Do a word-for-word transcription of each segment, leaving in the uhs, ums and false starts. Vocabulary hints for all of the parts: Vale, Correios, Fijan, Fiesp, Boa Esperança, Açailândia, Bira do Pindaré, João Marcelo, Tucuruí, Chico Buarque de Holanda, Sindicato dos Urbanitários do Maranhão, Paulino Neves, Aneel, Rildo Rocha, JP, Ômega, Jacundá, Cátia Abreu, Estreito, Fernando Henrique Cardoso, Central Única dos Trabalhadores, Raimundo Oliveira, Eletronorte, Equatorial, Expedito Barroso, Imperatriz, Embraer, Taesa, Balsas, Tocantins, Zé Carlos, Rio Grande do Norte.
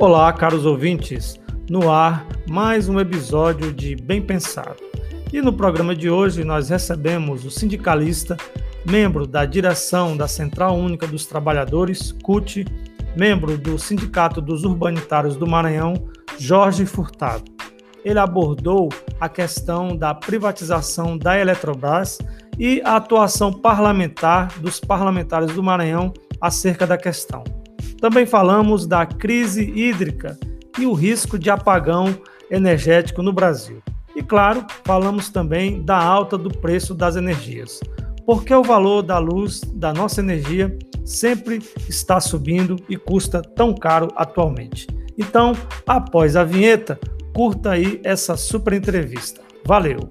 Olá, caros ouvintes, no ar mais um episódio de Bem Pensado. E no programa de hoje nós recebemos o sindicalista, membro da direção da Central Única dos Trabalhadores, C U T, membro do Sindicato dos Urbanitários do Maranhão, Jorge Furtado. Ele abordou a questão da privatização da Eletrobras e a atuação parlamentar dos parlamentares do Maranhão acerca da questão. Também falamos da crise hídrica e o risco de apagão energético no Brasil. E, claro, falamos também da alta do preço das energias, porque o valor da luz, da nossa energia, sempre está subindo e custa tão caro atualmente. Então, após a vinheta, curta aí essa super entrevista. Valeu!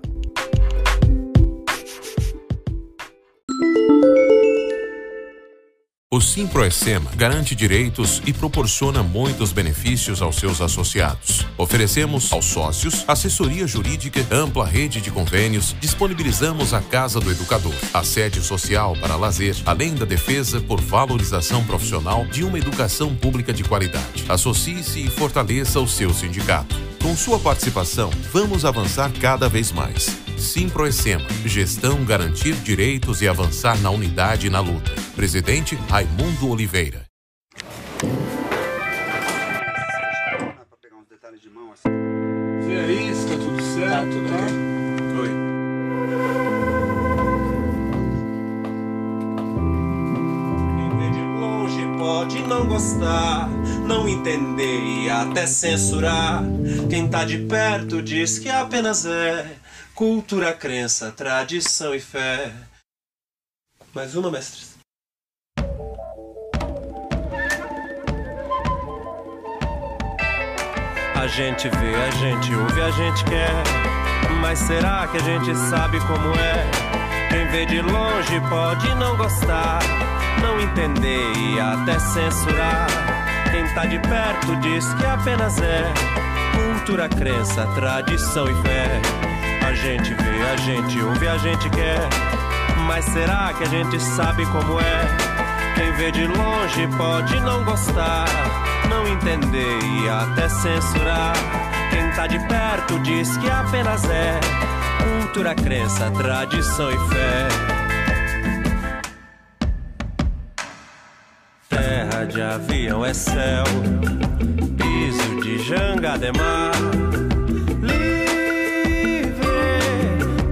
O Simpro-SEMA garante direitos e proporciona muitos benefícios aos seus associados. Oferecemos aos sócios assessoria jurídica, ampla rede de convênios, disponibilizamos a Casa do Educador, a sede social para lazer, além da defesa por valorização profissional de uma educação pública de qualidade. Associe-se e fortaleça o seu sindicato. Com sua participação, vamos avançar cada vez mais. Simpro-SEMA, gestão, garantir direitos e avançar na unidade e na luta. Presidente Raimundo Oliveira. Para pegar uns detalhes de mão assim. Vê aí, está tudo certo, tá tudo né? Bem. Oi. Quem vê de longe pode não gostar, não entender e até censurar. Quem tá de perto diz que apenas é cultura, crença, tradição e fé. Mais uma, mestres. A gente vê, a gente ouve, a gente quer, mas será que a gente sabe como é? Quem vê de longe pode não gostar, não entender e até censurar. Quem tá de perto diz que apenas é cultura, crença, tradição e fé. A gente vê, a gente ouve, a gente quer, mas será que a gente sabe como é? Quem vê de longe pode não gostar, não entender e até censurar. Quem tá de perto diz que apenas é cultura, crença, tradição e fé. Terra de avião é céu, piso de jangada é mar.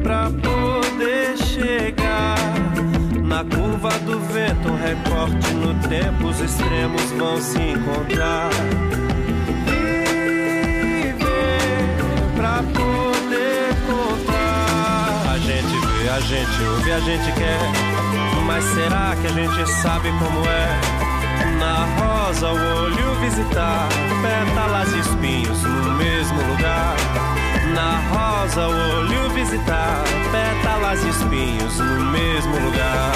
Pra poder chegar na curva do vento, um recorte no tempo, os extremos vão se encontrar. Viver pra poder contar. A gente vê, a gente ouve, a gente quer, mas será que a gente sabe como é? Na rosa o olho visitar, pétalas e espinhos no mesmo lugar. Na rosa o olho visitar, pétalas e espinhos no mesmo lugar.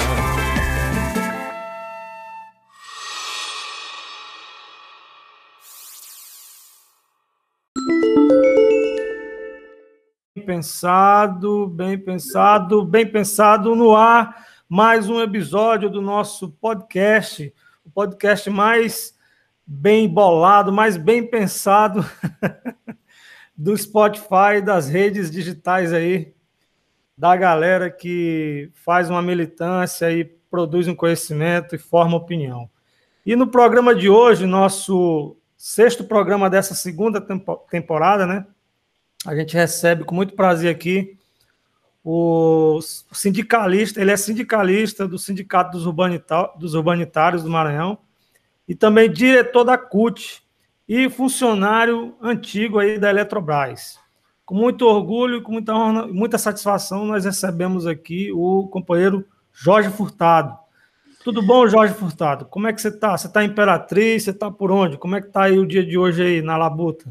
Bem pensado, bem pensado, bem pensado no ar. Mais um episódio do nosso podcast, o podcast mais bem bolado, mais bem pensado do Spotify, das redes digitais aí, da galera que faz uma militância e produz um conhecimento e forma opinião. E no programa de hoje, nosso sexto programa dessa segunda tempo, temporada, né? A gente recebe com muito prazer aqui o sindicalista, ele é sindicalista do Sindicato dos, Urbanita- dos Urbanitários do Maranhão e também diretor da C U T, e funcionário antigo aí da Eletrobras. Com muito orgulho e com muita, muita satisfação, nós recebemos aqui o companheiro Jorge Furtado. Tudo bom, Jorge Furtado? Como é que você está? Você está em Imperatriz? Você está por onde? Como é que está aí o dia de hoje aí na labuta?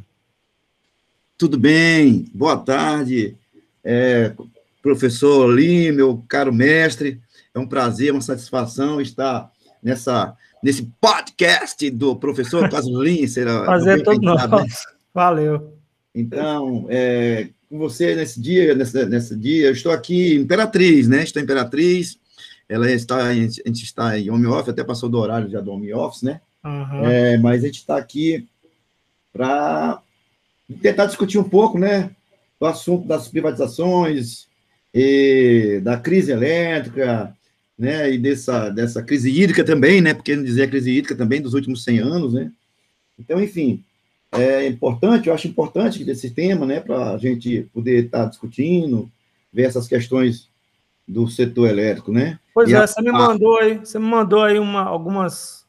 Tudo bem, boa tarde, é, professor Lim, meu caro mestre. É um prazer, uma satisfação estar nessa... nesse podcast do professor Casulin, será fazer todo pensado, né? Valeu. Então, é, com você nesse dia, nesse, nesse dia, eu estou aqui em Imperatriz, né? Estou em Imperatriz, ela está, a gente está em home office, até passou do horário já do home office, né? Uhum. É, mas a gente está aqui para tentar discutir um pouco, né, do assunto das privatizações, e da crise elétrica, né, e dessa, dessa crise hídrica também, né, porque não dizer a crise hídrica também dos últimos cem anos, né. Então, enfim, é importante, eu acho importante desse tema, né, para a gente poder estar tá discutindo, ver essas questões do setor elétrico, né. Pois e é, a... você me mandou aí, você me mandou aí uma, algumas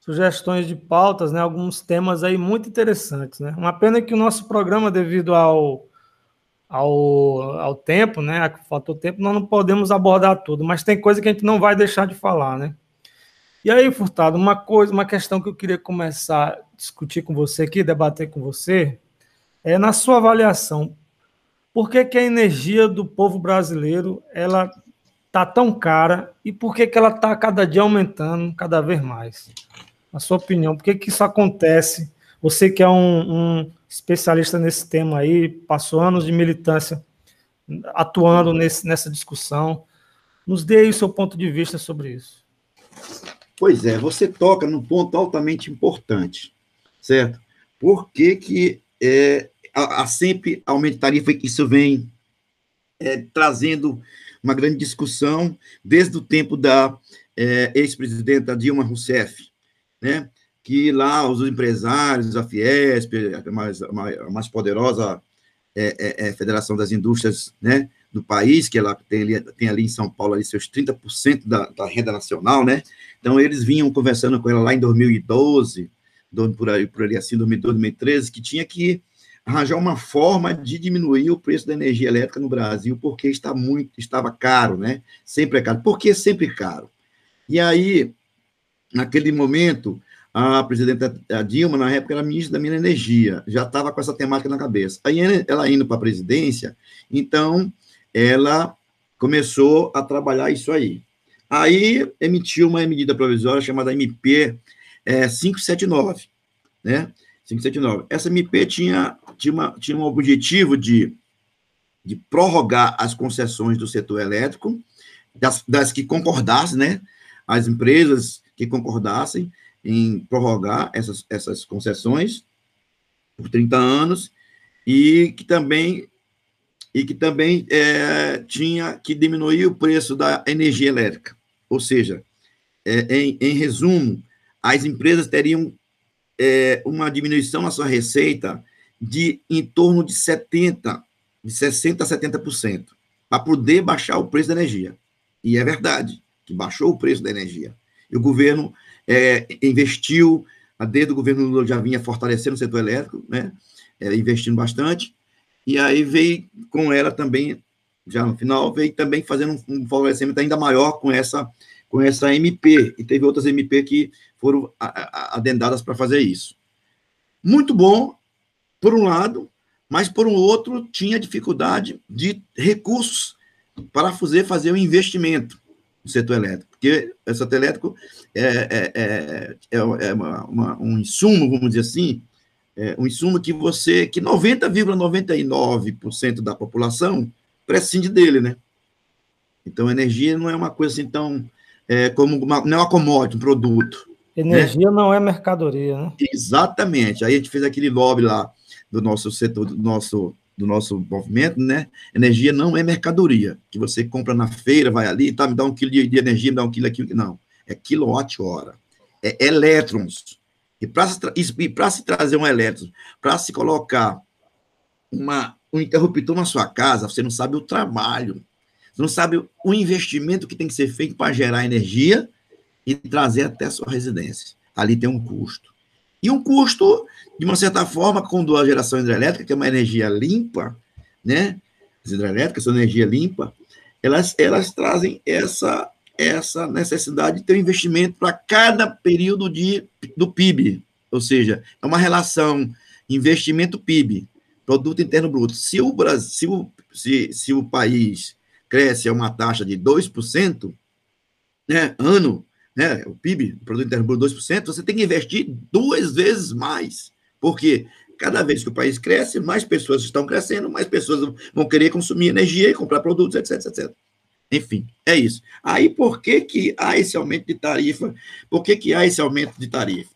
sugestões de pautas, né, alguns temas aí muito interessantes, né. Uma pena que o nosso programa, devido ao Ao, ao tempo, né? Faltou tempo, nós não podemos abordar tudo, mas tem coisa que a gente não vai deixar de falar, né? E aí, Furtado, uma coisa, uma questão que eu queria começar a discutir com você aqui, debater com você, é na sua avaliação, por que que a energia do povo brasileiro ela tá tão cara e por que que ela tá cada dia aumentando, cada vez mais? Na sua opinião, por que que isso acontece? Você que é um, um especialista nesse tema aí, passou anos de militância atuando nesse, nessa discussão, nos dê aí o seu ponto de vista sobre isso. Pois é, você toca num ponto altamente importante, certo? Por que que é, a, a sempre aumento de tarifa, isso vem é, trazendo uma grande discussão desde o tempo da é, ex-presidenta Dilma Rousseff, né? Que lá os empresários, a Fiesp, a mais, a mais poderosa é, é, é, Federação das Indústrias, né, do país, que ela tem ali, tem ali em São Paulo ali seus trinta por cento da, da renda nacional, né? Então, eles vinham conversando com ela lá em dois mil e doze, por aí, por ali assim, dois mil e doze, dois mil e treze, que tinha que arranjar uma forma de diminuir o preço da energia elétrica no Brasil, porque está muito, estava caro, né? Sempre é caro. Por que sempre caro? E aí, naquele momento... A presidenta Dilma, na época, era ministra da Minas e Energia, já estava com essa temática na cabeça. Aí ela indo para a presidência, então ela começou a trabalhar isso aí. Aí emitiu uma medida provisória chamada M P é, quinhentos e setenta e nove, né? quinhentos e setenta e nove. Essa M P tinha, tinha, uma, tinha um objetivo de, de prorrogar as concessões do setor elétrico, das, das que concordassem, né? As empresas que concordassem, em prorrogar essas, essas concessões por trinta anos, e que também, e que também é, tinha que diminuir o preço da energia elétrica. Ou seja, é, em, em resumo, as empresas teriam é, uma diminuição na sua receita de em torno de setenta por cento, de sessenta por cento a setenta por cento, para poder baixar o preço da energia. E é verdade que baixou o preço da energia. E o governo... É, investiu, desde o governo Lula já vinha fortalecendo o setor elétrico, né, é, investindo bastante, e aí veio com ela também, já no final, veio também fazendo um fortalecimento ainda maior com essa, com essa M P, e teve outras M P que foram a, a, adendadas para fazer isso. Muito bom, por um lado, mas por um outro, tinha dificuldade de recursos para fazer, fazer o investimento do setor elétrico, porque o setor elétrico é, é, é, é uma, uma, um insumo, vamos dizer assim, é um insumo que você, que noventa vírgula noventa e nove por cento da população prescinde dele, né? Então, energia não é uma coisa assim tão, é, como uma, não é uma commodity, um produto. Energia, né? Não é mercadoria, né? Exatamente. Aí a gente fez aquele lobby lá do nosso setor, do nosso... do nosso movimento, né? Energia não é mercadoria, que você compra na feira, vai ali, tá, me dá um quilo de energia, me dá um quilo aqui, não. É quilowatt-hora. É elétrons. E para se, tra se trazer um elétron, para se colocar uma, um interruptor na sua casa, você não sabe o trabalho, você não sabe o investimento que tem que ser feito para gerar energia e trazer até a sua residência. Ali tem um custo. E um custo, de uma certa forma, com a geração hidrelétrica, que é uma energia limpa, né? As hidrelétricas, são energia limpa, elas, elas trazem essa, essa necessidade de ter um investimento para cada período de, do P I B. Ou seja, é uma relação investimento-P I B, Produto Interno Bruto. Se o, Brasil, se, o, se, se o país cresce a uma taxa de dois por cento, né, ano, né, o P I B, o Produto Interno Bruto, dois por cento, você tem que investir duas vezes mais, porque cada vez que o país cresce, mais pessoas estão crescendo, mais pessoas vão querer consumir energia e comprar produtos, etc, et cetera. Enfim, é isso. Aí, por que que há esse aumento de tarifa? Por que que há esse aumento de tarifa?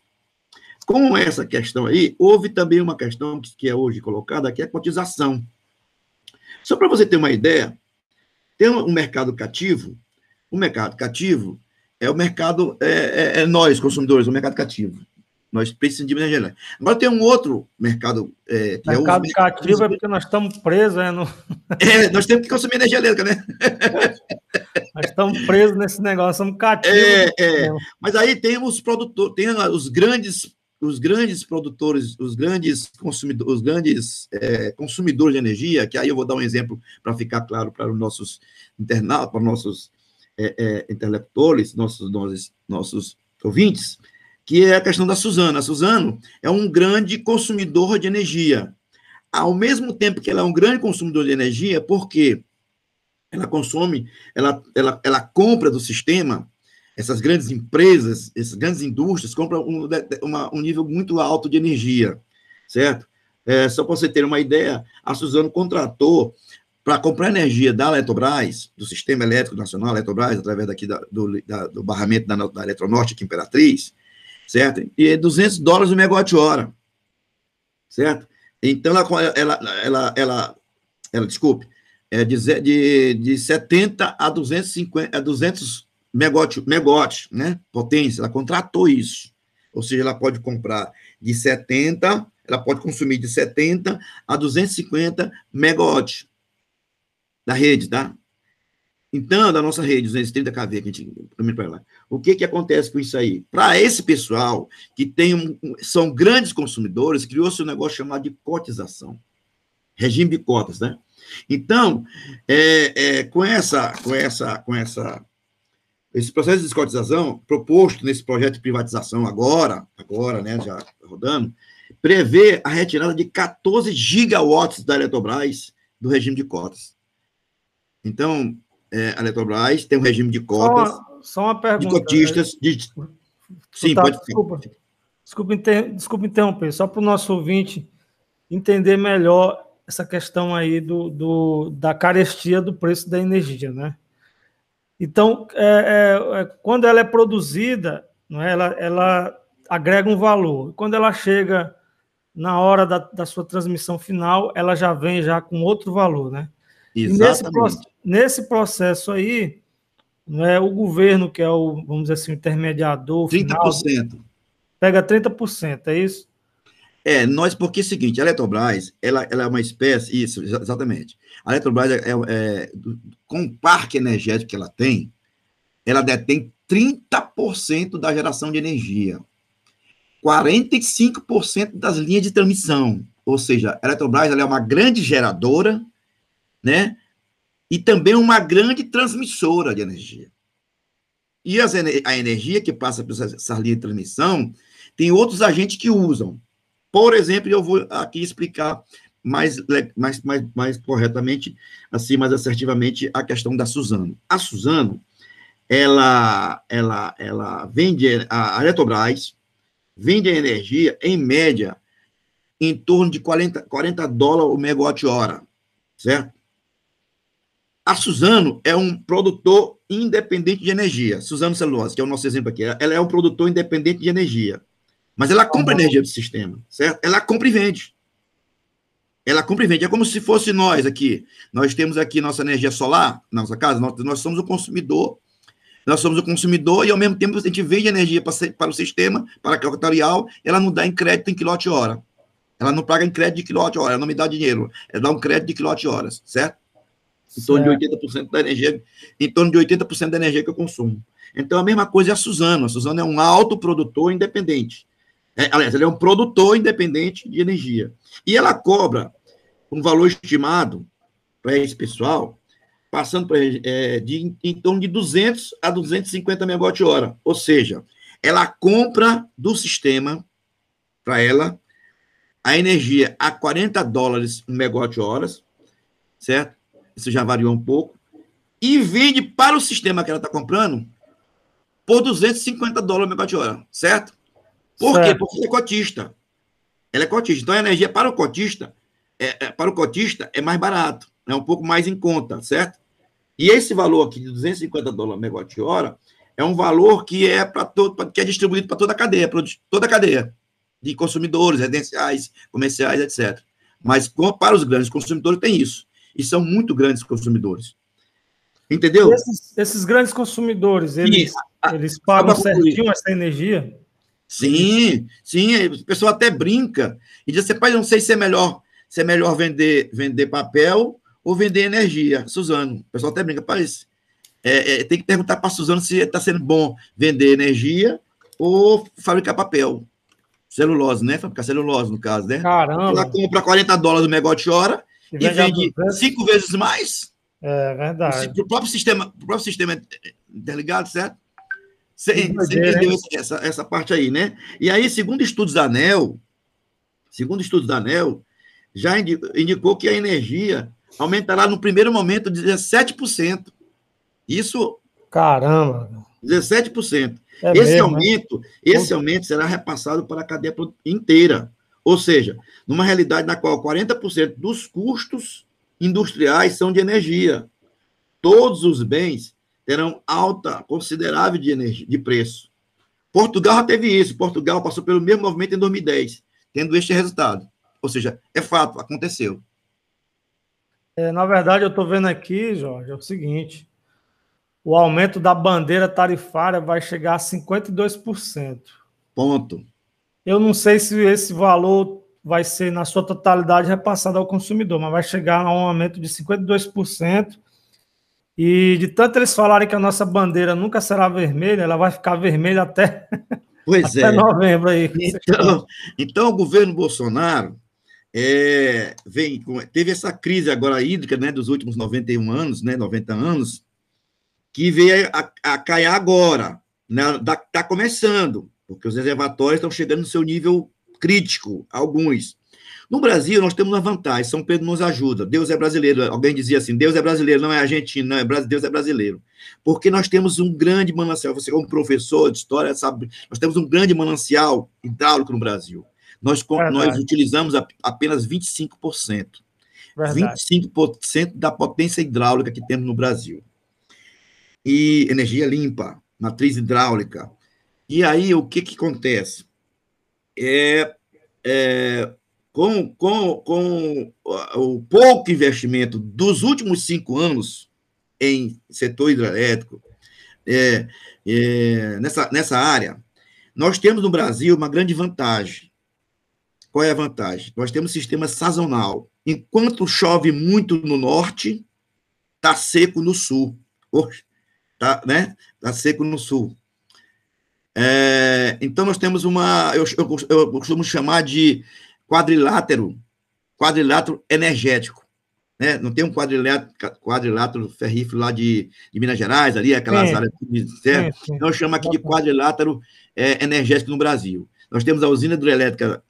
Com essa questão aí, houve também uma questão que é hoje colocada, que é a cotização. Só para você ter uma ideia, tem um mercado cativo, o um mercado cativo é o mercado, é, é, é nós, consumidores, o um mercado cativo. Nós prescindimos da energia. Agora tem um outro mercado... É, que mercado, é o... cativo é porque nós estamos presos... É, no... é, nós temos que consumir energia elétrica, né? Nós estamos presos nesse negócio, somos cativos. É, é. Mas aí tem os produtores, tem os grandes, os grandes produtores, os grandes consumidores, os grandes é, consumidores de energia, que aí eu vou dar um exemplo para ficar claro para os nossos internautas, para os nossos é, é, interlocutores, nossos, nossos, nossos ouvintes, que é a questão da Suzano. A Suzano é um grande consumidor de energia. Ao mesmo tempo que ela é um grande consumidor de energia, porque ela consome, ela, ela, ela compra do sistema, essas grandes empresas, essas grandes indústrias, compram um, uma, um nível muito alto de energia, certo? É, só para você ter uma ideia, a Suzano contratou para comprar energia da Eletrobras, do Sistema Elétrico Nacional Eletrobras, através daqui da, do, da, do barramento da, da Eletronorte, aqui em Imperatriz, certo? E é duzentos dólares o megawatt-hora, certo? Então, ela, ela, ela, ela, ela desculpe, é de, de, de setenta a duzentos e cinquenta, a duzentos megawatt, megawatt, né? Potência, ela contratou isso. Ou seja, ela pode comprar de setenta, ela pode consumir de setenta a duzentos e cinquenta megawatt da rede, tá? Então, da nossa rede, duzentos e trinta quilovolts, que a gente caminha para lá. O que, que acontece com isso aí? Para esse pessoal, que tem um, são grandes consumidores, criou-se um negócio chamado de cotização. Regime de cotas, né? Então, é, é, com, essa, com, essa, com essa, esse processo de descotização proposto nesse projeto de privatização agora, agora, né, já rodando, prevê a retirada de quatorze gigawatts da Eletrobras do regime de cotas. Então, é, a Eletrobras tem um regime de cotas, só uma, só uma pergunta, de cotistas... De... Sim, tá, pode desculpa, desculpa, inter... desculpa interromper, só para o nosso ouvinte entender melhor essa questão aí do, do, da carestia do preço da energia, né? Então, é, é, quando ela é produzida, não é, ela, ela agrega um valor. Quando ela chega na hora da, da sua transmissão final, ela já vem já com outro valor, né? Exatamente. Nesse, nesse processo aí, não é, o governo, que é o, vamos dizer assim, o intermediador final, trinta por cento. Pega trinta por cento, é isso? É, nós, porque é o seguinte, a Eletrobras, ela, ela é uma espécie, isso, exatamente, a Eletrobras, é, é, com o parque energético que ela tem, ela detém trinta por cento da geração de energia, quarenta e cinco por cento das linhas de transmissão, ou seja, a Eletrobras, ela é uma grande geradora, né, e também uma grande transmissora de energia. E as, a energia que passa por essa linha de transmissão, tem outros agentes que usam. Por exemplo, eu vou aqui explicar mais, mais, mais, mais corretamente, assim, mais assertivamente, a questão da Suzano. A Suzano, ela, ela, ela vende, a Eletrobras vende a energia, em média, em torno de quarenta dólares o megawatt-hora, certo? A Suzano é um produtor independente de energia. Suzano Celulose, que é o nosso exemplo aqui, ela é um produtor independente de energia. Mas ela compra energia do sistema, certo? Ela compra e vende. Ela compra e vende. É como se fosse nós aqui. Nós temos aqui nossa energia solar na nossa casa, nós, nós somos o consumidor, nós somos o consumidor e, ao mesmo tempo, a gente vende energia para, para o sistema, para a Equatorial, ela não dá em crédito em quilowatt-hora. Ela não paga em crédito de quilowatt-hora, ela não me dá dinheiro. Ela dá um crédito de quilowatt-horas, certo? Em torno de oitenta por cento da energia, em torno de oitenta por cento da energia que eu consumo. Então, a mesma coisa é a Suzano. A Suzano é um autoprodutor independente. É, aliás, ela é um produtor independente de energia. E ela cobra um valor estimado para esse pessoal, passando pra, é, de em torno de duzentos a duzentos e cinquenta megawatt-hora. Ou seja, ela compra do sistema, para ela, a energia a quarenta dólares por megawatt-hora, certo? Isso já variou um pouco. E vende para o sistema que ela está comprando por duzentos e cinquenta dólares por megawatt-hora, certo? Por certo. Quê? Porque ela é cotista. Ela é cotista. Então, a energia para o cotista é, é, para o cotista é mais barato, é um pouco mais em conta, certo? E esse valor aqui de duzentos e cinquenta dólares megawatt-hora é um valor que é, para todo, que é distribuído para toda a cadeia, toda a cadeia. de consumidores, residenciais, comerciais, etcétera. Mas com, para os grandes consumidores tem isso, e são muito grandes consumidores. Entendeu? Esses, esses grandes consumidores, eles, a, eles pagam certinho essa energia? Sim, sim, o pessoal até brinca, e diz assim, pai, não sei se é melhor, se é melhor vender, vender papel ou vender energia, Suzano. O pessoal até brinca, pai, é, é, tem que perguntar para Suzano se está sendo bom vender energia ou fabricar papel. Celulose, né? Fabricar celulose, no caso, né? Caramba! Ela compra quarenta dólares o megawatt hora e, e vende cinco vezes mais. É verdade. Para o próprio sistema, pro próprio sistema interligado, certo? Você entendeu essa, essa parte aí, né? E aí, segundo estudos da Aneel, segundo estudos da Aneel, já indicou que a energia aumentará no primeiro momento dezessete por cento. Isso... Caramba! dezessete por cento. É esse mesmo, aumento, né? esse aumento será repassado para a cadeia inteira. Ou seja, numa realidade na qual quarenta por cento dos custos industriais são de energia. Todos os bens terão alta considerável de, energia, de preço. Portugal já teve isso. Portugal passou pelo mesmo movimento em dois mil e dez, tendo este resultado. Ou seja, é fato, aconteceu. É, na verdade, eu estou vendo aqui, Jorge, é o seguinte... O aumento da bandeira tarifária vai chegar a cinquenta e dois por cento. Ponto. Eu não sei se esse valor vai ser, na sua totalidade, repassado ao consumidor, mas vai chegar a um aumento de cinquenta e dois por cento. E de tanto eles falarem que a nossa bandeira nunca será vermelha, ela vai ficar vermelha até, pois até é. novembro. Aí, então, então, o governo Bolsonaro é, vem, teve essa crise agora hídrica, né, dos últimos noventa e um anos, né, noventa anos, que veio a, a caiar agora, está né? começando, porque os reservatórios estão chegando no seu nível crítico, alguns. No Brasil, nós temos uma vantagem, São Pedro nos ajuda, Deus é brasileiro, alguém dizia assim, Deus é brasileiro, não é argentino, não é brasileiro, Deus é brasileiro, porque nós temos um grande manancial, você como professor de história sabe, nós temos um grande manancial hidráulico no Brasil, nós, nós utilizamos apenas vinte e cinco por cento, verdade. vinte e cinco por cento da potência hidráulica que temos no Brasil. E energia limpa, matriz hidráulica. E aí, o que, que acontece? É, é, com, com, com o pouco investimento dos últimos cinco anos em setor hidrelétrico, é, é, nessa, nessa área, nós temos no Brasil uma grande vantagem. Qual é a vantagem? Nós temos um sistema sazonal. Enquanto chove muito no norte, está seco no sul. Oxe. Tá, né? Tá seco no sul. É, então, nós temos uma... Eu, eu, eu costumo chamar de quadrilátero, quadrilátero energético. Né? Não tem um quadrilátero, quadrilátero ferrífero lá de, de Minas Gerais, ali, aquelas é. áreas... Certo? É, então, eu chamo aqui de quadrilátero é, energético no Brasil. Nós temos a usina hidrelétrica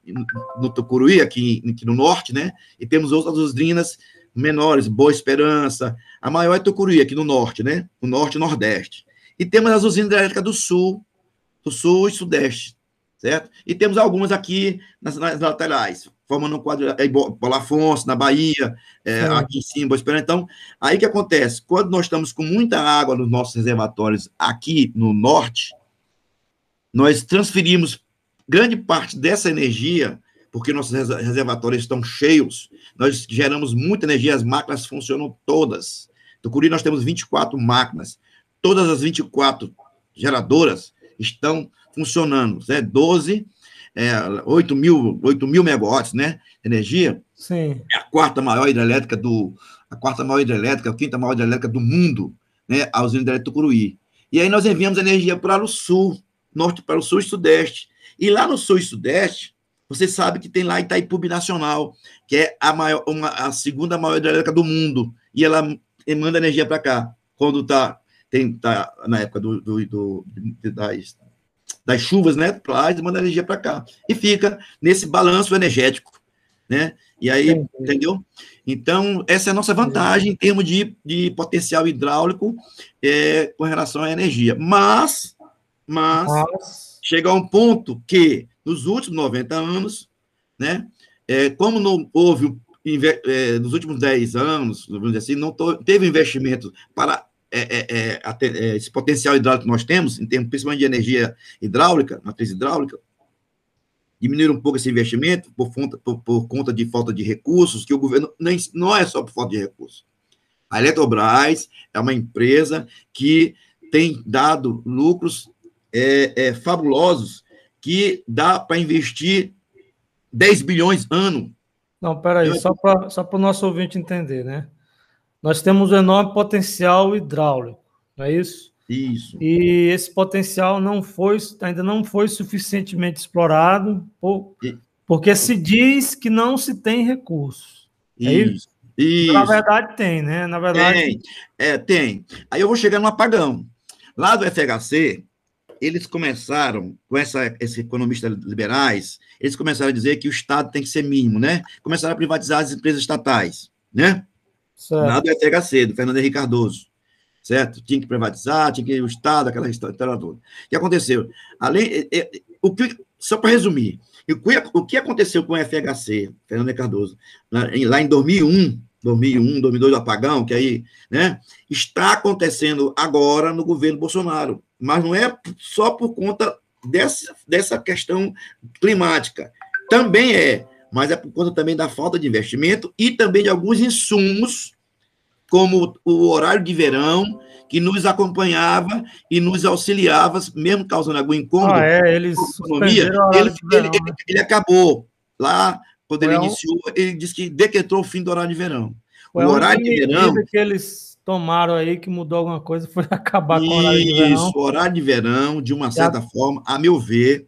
no Tucuruí, aqui, aqui no norte, né? E temos outras usinas... menores, Boa Esperança, a maior é Tucuruí, aqui no norte, né? No norte e nordeste. E temos as usinas hidrelétricas do sul, do sul e sudeste, certo? E temos algumas aqui nas, nas laterais, formando um quadro, é, Bola Afonso, na Bahia, é, aqui em cima, Boa Esperança. Então, aí que acontece? Quando nós estamos com muita água nos nossos reservatórios aqui no norte, nós transferimos grande parte dessa energia porque nossos reservatórios estão cheios, nós geramos muita energia, as máquinas funcionam todas. No Tucuruí nós temos vinte e quatro máquinas, todas as vinte e quatro geradoras estão funcionando, né? doze, é, oito mil megawatts, né, energia. Sim. É a quarta maior hidrelétrica do, a quarta maior hidrelétrica, a quinta maior hidrelétrica do mundo, né, a usina hidrelétrica do Tucuruí. E aí nós enviamos energia para o sul, norte para o sul e sudeste. E lá no sul e sudeste, você sabe que tem lá Itaipu Binacional, que é a, maior, uma, a segunda maior hidrelétrica do mundo, e ela manda energia para cá, quando está tá, na época do, do, do, das, das chuvas, né? Pra lá, manda energia para cá. E fica nesse balanço energético, né? E aí, Entendi. entendeu? Então, essa é a nossa vantagem em termos de, de potencial hidráulico é, com relação à energia. Mas, mas, mas... chega a um ponto que nos últimos noventa anos, né? É, como não houve, é, nos últimos dez anos, vamos dizer assim, não tô, teve investimento para é, é, é, esse potencial hidráulico que nós temos, em termos principalmente de energia hidráulica, matriz hidráulica, diminuíram um pouco esse investimento por, por, por conta de falta de recursos, que o governo nem, não é só por falta de recursos. A Eletrobras é uma empresa que tem dado lucros é, é, fabulosos, que dá para investir dez bilhões ano. Não, peraí, só para só para o nosso ouvinte entender, né? Nós temos um enorme potencial hidráulico, não é isso? Isso. E esse potencial não foi, ainda não foi suficientemente explorado, por, porque se diz que não se tem recursos. É isso? Isso. Na verdade, tem, né? Na verdade... Tem, é, tem. Aí eu vou chegar no apagão. Lá do F H C, eles começaram, com essa, esses economistas liberais, eles começaram a dizer que o Estado tem que ser mínimo, né? Começaram a privatizar as empresas estatais, né? Certo. Lá do F H C, do Fernando Henrique Cardoso, certo? Tinha que privatizar, tinha que ir o Estado, aquela história toda. O que aconteceu? Além, o que, só para resumir, o que aconteceu com o F H C, Fernando Henrique Cardoso, lá em dois mil e um, dois mil e dois, apagão, que aí, né? Está acontecendo agora no governo Bolsonaro, mas não é só por conta dessa, dessa questão climática. Também é, mas é por conta também da falta de investimento e também de alguns insumos, como o horário de verão, que nos acompanhava e nos auxiliava, mesmo causando algum incômodo. Ah, é, eles suspenderam a hora de verão, né? Ele acabou lá, quando ele iniciou, ele disse que decretou o fim do horário de verão. O horário de verão... que eles tomaram aí, que mudou alguma coisa, foi acabar com o horário de verão. Isso, horário de verão, de uma certa forma, a meu ver,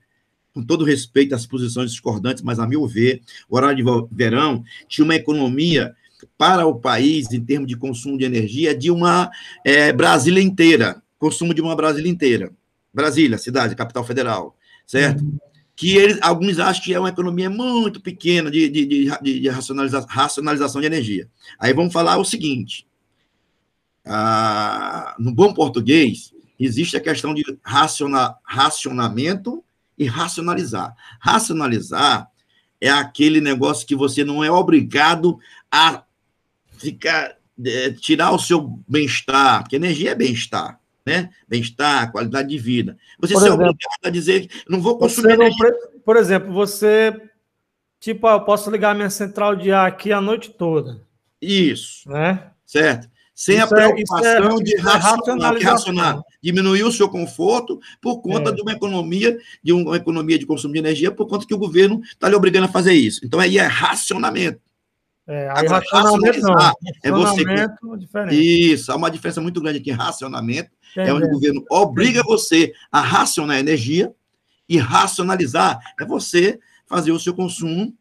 com todo respeito às posições discordantes, mas a meu ver, o horário de verão tinha uma economia para o país, em termos de consumo de energia, de uma é, Brasília inteira, consumo de uma Brasília inteira. Brasília, cidade, capital federal, certo? Uhum. Que eles, alguns acham que é uma economia muito pequena de, de, de, de, de racionaliza, racionalização de energia. Aí vamos falar o seguinte... Ah, no bom português, existe a questão de raciona, racionamento e racionalizar. Racionalizar é aquele negócio que você não é obrigado a ficar, é, tirar o seu bem-estar, porque energia é bem-estar, né? Bem-estar, qualidade de vida. Você é obrigado a dizer, não vou consumir não, por exemplo, você, tipo, eu posso ligar minha central de ar aqui a noite toda. Isso. Né? Certo? Sem isso a preocupação é, é, de racionar, racionar, diminuir o seu conforto por conta é. de uma economia, de uma economia de consumo de energia, por conta que o governo está lhe obrigando a fazer isso. Então, aí é racionamento. É, aí Agora, racionamento racionalizar não. Racionamento é você... diferente. Isso, há uma diferença muito grande aqui. Racionamento Entendi. é onde o governo obriga você a racionar a energia, e racionalizar é você fazer o seu consumo.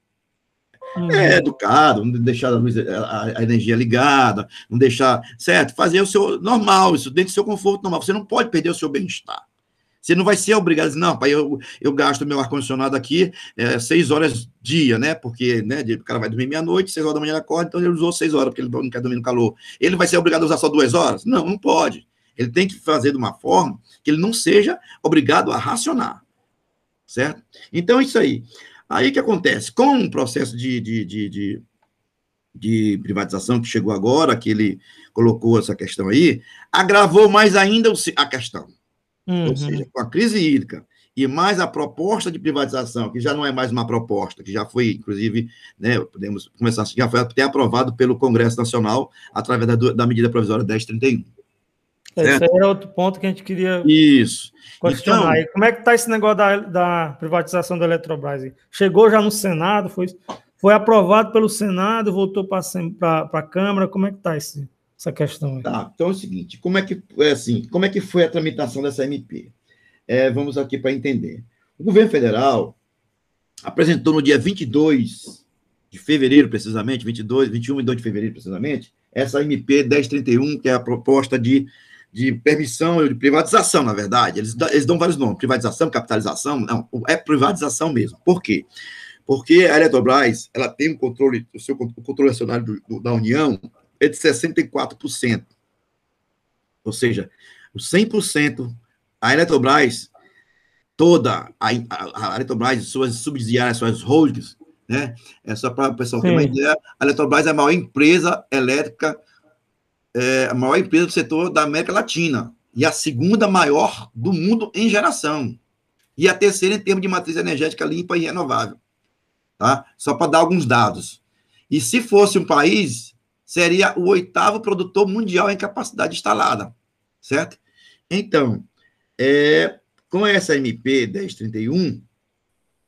É educado, não deixar a, luz, a, a energia ligada, não deixar, certo? Fazer o seu normal, isso dentro do seu conforto normal. Você não pode perder o seu bem-estar. Você não vai ser obrigado a dizer, não, pai, eu, eu gasto meu ar-condicionado aqui é, seis horas dia, né? Porque né, o cara vai dormir meia-noite, seis horas da manhã ele acorda, então ele usou seis horas, porque ele não quer dormir no calor. Ele vai ser obrigado a usar só duas horas? Não, não pode. Ele tem que fazer de uma forma que ele não seja obrigado a racionar, certo? Então, é isso aí. Aí o que acontece? Com o processo de, de, de, de, de privatização que chegou agora, que ele colocou essa questão aí, agravou mais ainda a questão. Uhum. Ou seja, com a crise hídrica e mais a proposta de privatização, que já não é mais uma proposta, que já foi, inclusive, né, podemos começar, já foi até aprovado pelo Congresso Nacional através da, da medida provisória dez trinta e um. Esse é outro ponto que a gente queria Isso. questionar. Então, como é que está esse negócio da, da privatização da Eletrobras? Chegou já no Senado, foi, foi aprovado pelo Senado, voltou para a Câmara, como é que está essa questão aí? Tá, então é o seguinte, como é que, assim, como é que foi a tramitação dessa M P? É, vamos aqui para entender. O governo federal apresentou no dia vinte e dois de fevereiro, precisamente, vinte e dois, vinte e um e vinte e dois de fevereiro, precisamente, essa M P dez trinta e um, que é a proposta de de permissão, de privatização, na verdade. Eles, eles dão vários nomes, privatização, capitalização, não, é privatização mesmo. Por quê? Porque a Eletrobras, ela tem um controle, o seu o controle acionário do, do, da União é de sessenta e quatro por cento. Ou seja, cem por cento a Eletrobras, toda a, a, a Eletrobras, suas subsidiárias, suas holdings, né? É só para o pessoal ter uma ideia, a Eletrobras é a maior empresa elétrica É a maior empresa do setor da América Latina e a segunda maior do mundo em geração. e a terceira em termos de matriz energética limpa e renovável. Tá? Só para dar alguns dados. E se fosse um país, seria o oitavo produtor mundial em capacidade instalada, certo? Então, é, com essa M P dez trinta e um,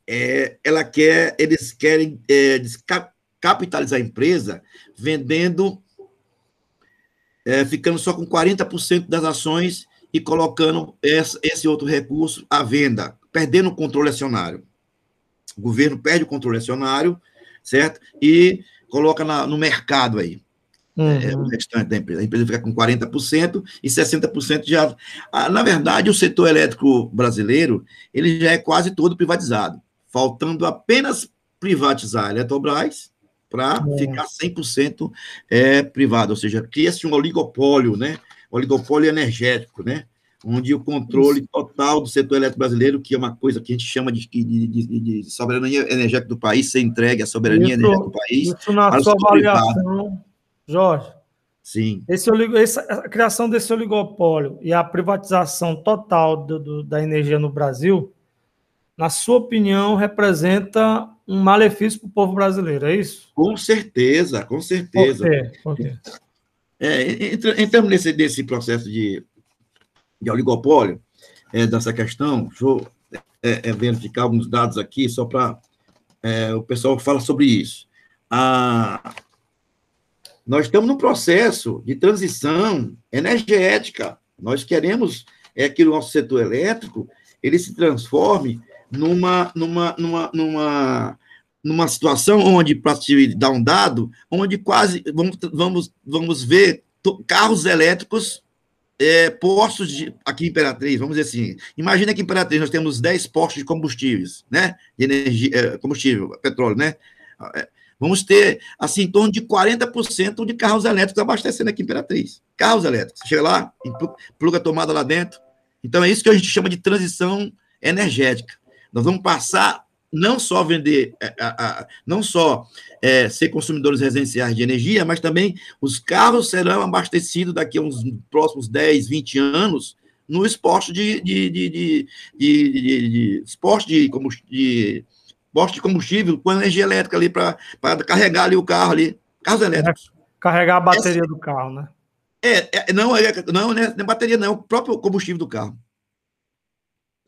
é, ela quer, eles querem é, capitalizar a empresa vendendo, é, ficando só com quarenta por cento das ações e colocando esse, esse outro recurso à venda, perdendo o controle acionário. O governo perde o controle acionário, certo? E coloca na, no mercado aí. Uhum. É, o restante da empresa. A empresa fica com quarenta por cento e sessenta por cento já... Ah, na verdade, o setor elétrico brasileiro, ele já é quase todo privatizado, faltando apenas privatizar a Eletrobras para uhum. ficar cem por cento é, privado, ou seja, cria-se um oligopólio, né? Oligopólio energético, né? Onde o controle Isso. total do setor elétrico brasileiro, que é uma coisa que a gente chama de, de, de, de soberania energética do país, ser entregue à soberania isso, energética do país. Isso na sua avaliação, privado. Jorge. Sim. Esse, essa, a criação desse oligopólio e a privatização total do, do, da energia no Brasil, na sua opinião, representa um malefício para o povo brasileiro, é isso? Com certeza, com certeza. Por quê? Por quê? É, entramos nesse, nesse processo de... de oligopólio, é, dessa questão, deixa eu é, é, verificar alguns dados aqui, só para é, o pessoal fala sobre isso. Ah, nós estamos num processo de transição energética, nós queremos é, que o nosso setor elétrico, ele se transforme numa, numa, numa, numa, numa situação onde, para te dar um dado, onde quase, vamos, vamos, vamos ver carros elétricos É, postos de, aqui em Imperatriz, vamos dizer assim, imagina que em Imperatriz nós temos dez postos de combustíveis, né, de energia, é, combustível, petróleo, né, vamos ter, assim, em torno de quarenta por cento de carros elétricos abastecendo aqui em Imperatriz, carros elétricos, chega lá, pluga a tomada lá dentro, então é isso que a gente chama de transição energética, nós vamos passar, não só vender, a, a, não só é, ser consumidores residenciais de energia, mas também os carros serão abastecidos daqui a uns próximos dez, vinte anos no postos de, de, de, de, de, de, de, de, de, de combustível com energia elétrica ali para carregar ali o carro ali, carros elétricos. Carregar a bateria Essa, do carro, né? É, é, não, é, não, né, não é bateria não, é o próprio combustível do carro.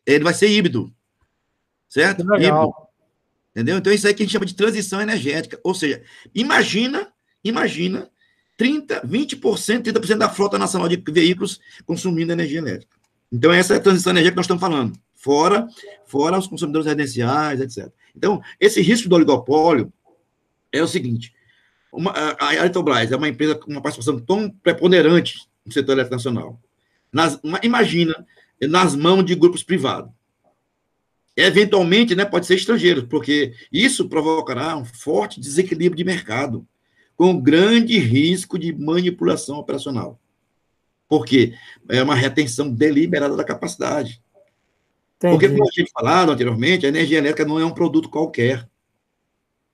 Ele vai ser híbrido. Certo? Legal. Entendeu? Então, isso aí que a gente chama de transição energética. Ou seja, imagina, imagina trinta, vinte por cento, trinta por cento da frota nacional de veículos consumindo energia elétrica. Então, essa é a transição energética que nós estamos falando. Fora, fora os consumidores residenciais, etcétera. Então, esse risco do oligopólio é o seguinte. Uma, a Eletrobras é uma empresa com uma participação tão preponderante no setor elétrico nacional. Nas, uma, imagina, nas mãos de grupos privados. Eventualmente, né, pode ser estrangeiro, porque isso provocará um forte desequilíbrio de mercado, com grande risco de manipulação operacional. Porque é uma retenção deliberada da capacidade. Entendi. Porque, como a gente falou anteriormente, a energia elétrica não é um produto qualquer.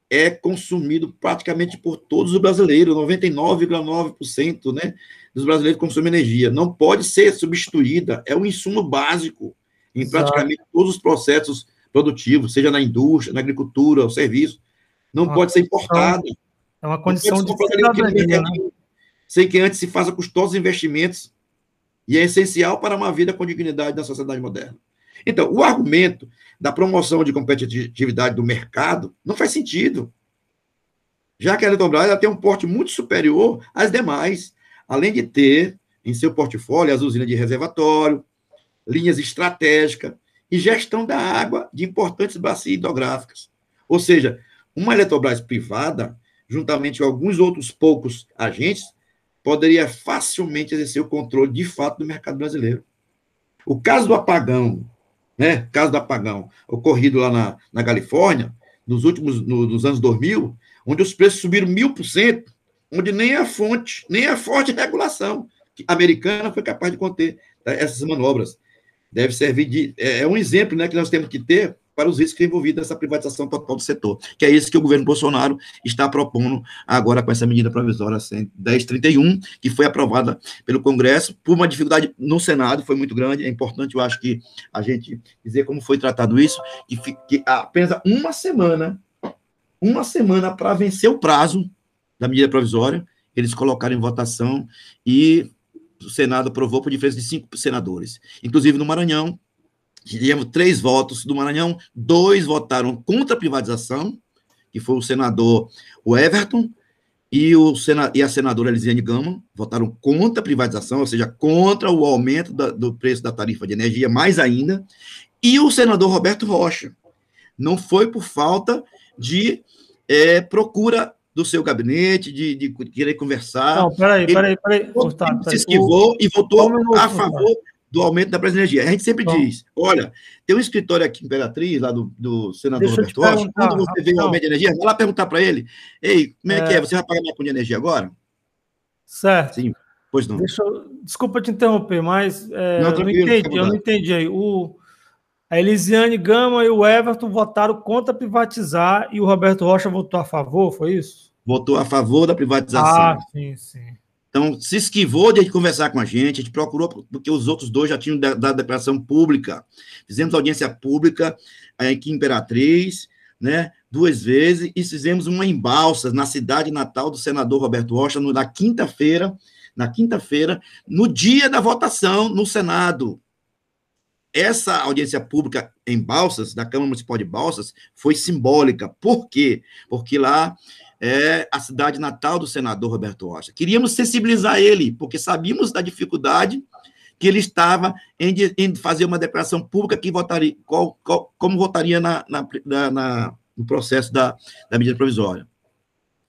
É consumido praticamente por todos os brasileiros, noventa e nove vírgula nove por cento, né, dos brasileiros consomem energia. Não pode ser substituída, é um insumo básico em praticamente Exato. Todos os processos produtivos, seja na indústria, na agricultura, o serviço, não uma pode condição, ser importado. É uma condição de cidadania, né? Sem que antes se faça custosos investimentos e é essencial para uma vida com dignidade na sociedade moderna. Então, o argumento da promoção de competitividade do mercado não faz sentido, já que a Eletrobras ela tem um porte muito superior às demais, além de ter em seu portfólio as usinas de reservatório, linhas estratégicas e gestão da água de importantes bacias hidrográficas. Ou seja, uma Eletrobras privada, juntamente com alguns outros poucos agentes, poderia facilmente exercer o controle de fato do mercado brasileiro. O caso do apagão, né? O caso do apagão ocorrido lá na, na Califórnia, nos últimos, no, nos anos dois mil, onde os preços subiram mil por cento, onde nem a fonte, nem a forte regulação americana foi capaz de conter essas manobras. Deve servir de... É um exemplo, né, que nós temos que ter para os riscos envolvidos nessa privatização total do setor, que é isso que o governo Bolsonaro está propondo agora com essa medida provisória dez trinta e um, que foi aprovada pelo Congresso, por uma dificuldade no Senado, foi muito grande. É importante, eu acho, que a gente dizer como foi tratado isso, que, que apenas uma semana, uma semana para vencer o prazo da medida provisória, eles colocaram em votação e o Senado aprovou por diferença de cinco senadores. Inclusive, no Maranhão, tivemos três votos do Maranhão, dois votaram contra a privatização, que foi o senador o Everton e, o sena, e a senadora Eliziane Gama, votaram contra a privatização, ou seja, contra o aumento da, do preço da tarifa de energia, mais ainda, e o senador Roberto Rocha. Não foi por falta de é, procura do seu gabinete, de, de querer conversar. Não, peraí, peraí, peraí. Ele oh, tá, tá, se esquivou o... e votou minuto, a favor do aumento da preço da energia. A gente sempre não. diz, olha, tem um escritório aqui em Imperatriz, lá do, do senador Roberto Rocha, quando você vê o aumento de energia, vai lá perguntar para ele, ei, como é, é que é, você vai pagar minha conta de energia agora? Certo. Sim, pois não. Deixa eu... Desculpa te interromper, mas é, não, eu, não entendi, eu não entendi aí. O... A Eliziane Gama e o Everton votaram contra privatizar e o Roberto Rocha votou a favor, foi isso? Votou a favor da privatização. Ah, sim, sim. Então, se esquivou de conversar com a gente, a gente procurou, porque os outros dois já tinham dado declaração pública. Fizemos audiência pública aqui em Imperatriz, né, duas vezes, e fizemos uma em Balsas, na cidade natal do senador Roberto Rocha, na quinta-feira, na quinta-feira, no dia da votação no Senado. Essa audiência pública em Balsas, da Câmara Municipal de Balsas, foi simbólica. Por quê? Porque lá é a cidade natal do senador Roberto Rocha. Queríamos sensibilizar ele, porque sabíamos da dificuldade que ele estava em, em fazer uma declaração pública que votaria, qual, qual, como votaria na, na, na, no processo da, da medida provisória.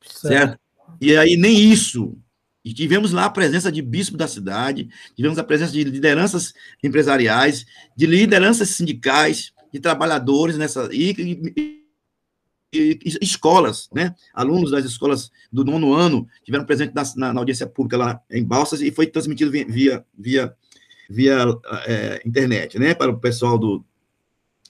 Certo. certo? E aí nem isso... E tivemos lá a presença de bispo da cidade, tivemos a presença de lideranças empresariais, de lideranças sindicais, de trabalhadores nessa, e, e, e escolas, né? Alunos das escolas do nono ano tiveram presente na, na, na audiência pública lá em Balsas e foi transmitido via, via, via é, internet, né? Para o pessoal do,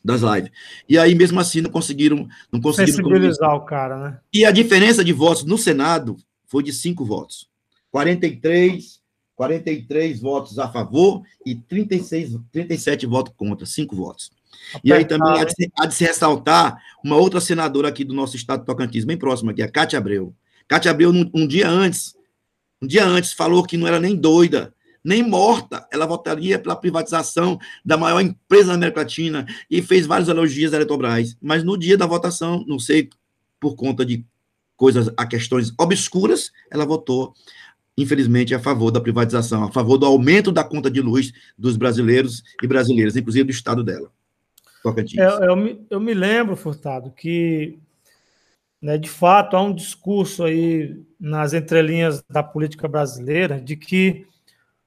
das lives. E aí, mesmo assim, não conseguiram... Não conseguiram sensibilizar o cara, né? E a diferença de votos no Senado foi de cinco votos. quarenta e três, quarenta e três votos a favor e trinta e seis, trinta e sete votos contra, cinco votos. Apertado. E aí também há de, se, há de se ressaltar uma outra senadora aqui do nosso estado de Tocantins, bem próxima aqui, a Cátia Abreu. Cátia Abreu, um, um dia antes, um dia antes, falou que não era nem doida, nem morta, ela votaria pela privatização da maior empresa da América Latina e fez vários elogios à Eletrobras. Mas no dia da votação, não sei, por conta de coisas, a questões obscuras, ela votou infelizmente, a favor da privatização, a favor do aumento da conta de luz dos brasileiros e brasileiras, inclusive do estado dela. Tocantins. Eu, eu, me, eu me lembro, Furtado, que, né, de fato, há um discurso aí nas entrelinhas da política brasileira de que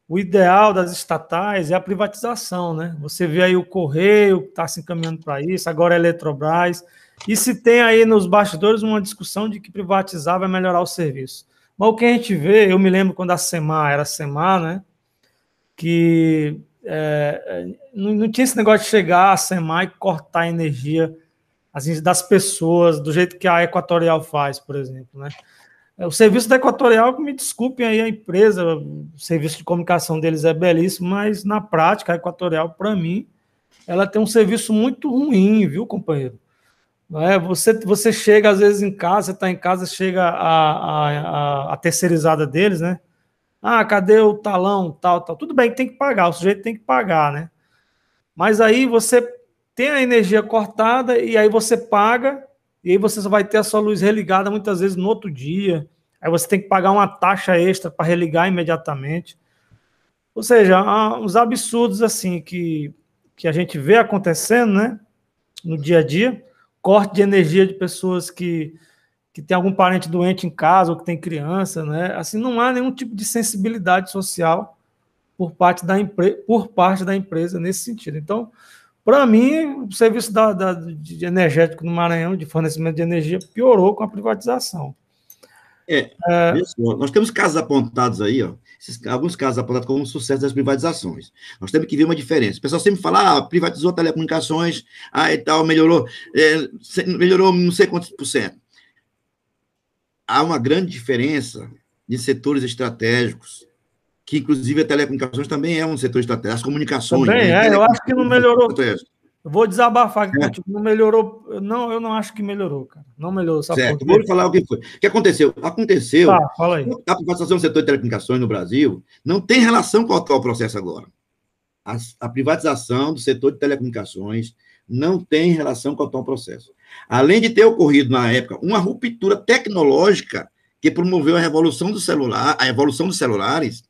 o ideal das estatais é a privatização, né? Você vê aí o Correio que está se encaminhando para isso, agora a Eletrobras, e se tem aí nos bastidores uma discussão de que privatizar vai melhorar o serviço. Mas o que a gente vê, eu me lembro quando a SEMA era SEMA, né? Que é, não, não tinha esse negócio de chegar a SEMA e cortar a energia assim, das pessoas, do jeito que a Equatorial faz, por exemplo, né? O serviço da Equatorial, me desculpem aí a empresa, o serviço de comunicação deles é belíssimo, mas na prática a Equatorial, para mim, ela tem um serviço muito ruim, viu, companheiro? É, você, você chega, às vezes, em casa, você está em casa, chega a, a, a, a terceirizada deles, né? Ah, cadê o talão, tal, tal. Tudo bem, tem que pagar, o sujeito tem que pagar, né? Mas aí você tem a energia cortada e aí você paga e aí você só vai ter a sua luz religada muitas vezes no outro dia. Aí você tem que pagar uma taxa extra para religar imediatamente. Ou seja, há uns absurdos assim que, que a gente vê acontecendo, né? No dia a dia. Corte de energia de pessoas que, que tem algum parente doente em casa ou que tem criança, né? Assim, não há nenhum tipo de sensibilidade social por parte da, empre por parte da empresa nesse sentido. Então, para mim, o serviço da, da, de energético no Maranhão, de fornecimento de energia, piorou com a privatização. É, é... nós temos casos apontados aí, ó, esses, alguns casos apontados como um sucesso das privatizações. Nós temos que ver uma diferença. O pessoal sempre fala, ah, privatizou telecomunicações, ah, e tal, melhorou, é, melhorou não sei quantos por cento. Há uma grande diferença de setores estratégicos, que inclusive a telecomunicações também é um setor estratégico, as comunicações... Também né? é, eu acho que não melhorou... Eu vou desabafar aqui, é. tipo, não melhorou... Não, eu não acho que melhorou, cara. Não melhorou. Sabe certo, por vou falar o que foi. O que aconteceu? Aconteceu... Tá, fala aí. A privatização do setor de telecomunicações no Brasil não tem relação com o atual processo agora. A, a privatização do setor de telecomunicações não tem relação com o atual processo. Além de ter ocorrido, na época, uma ruptura tecnológica que promoveu a revolução do celular, a evolução dos celulares,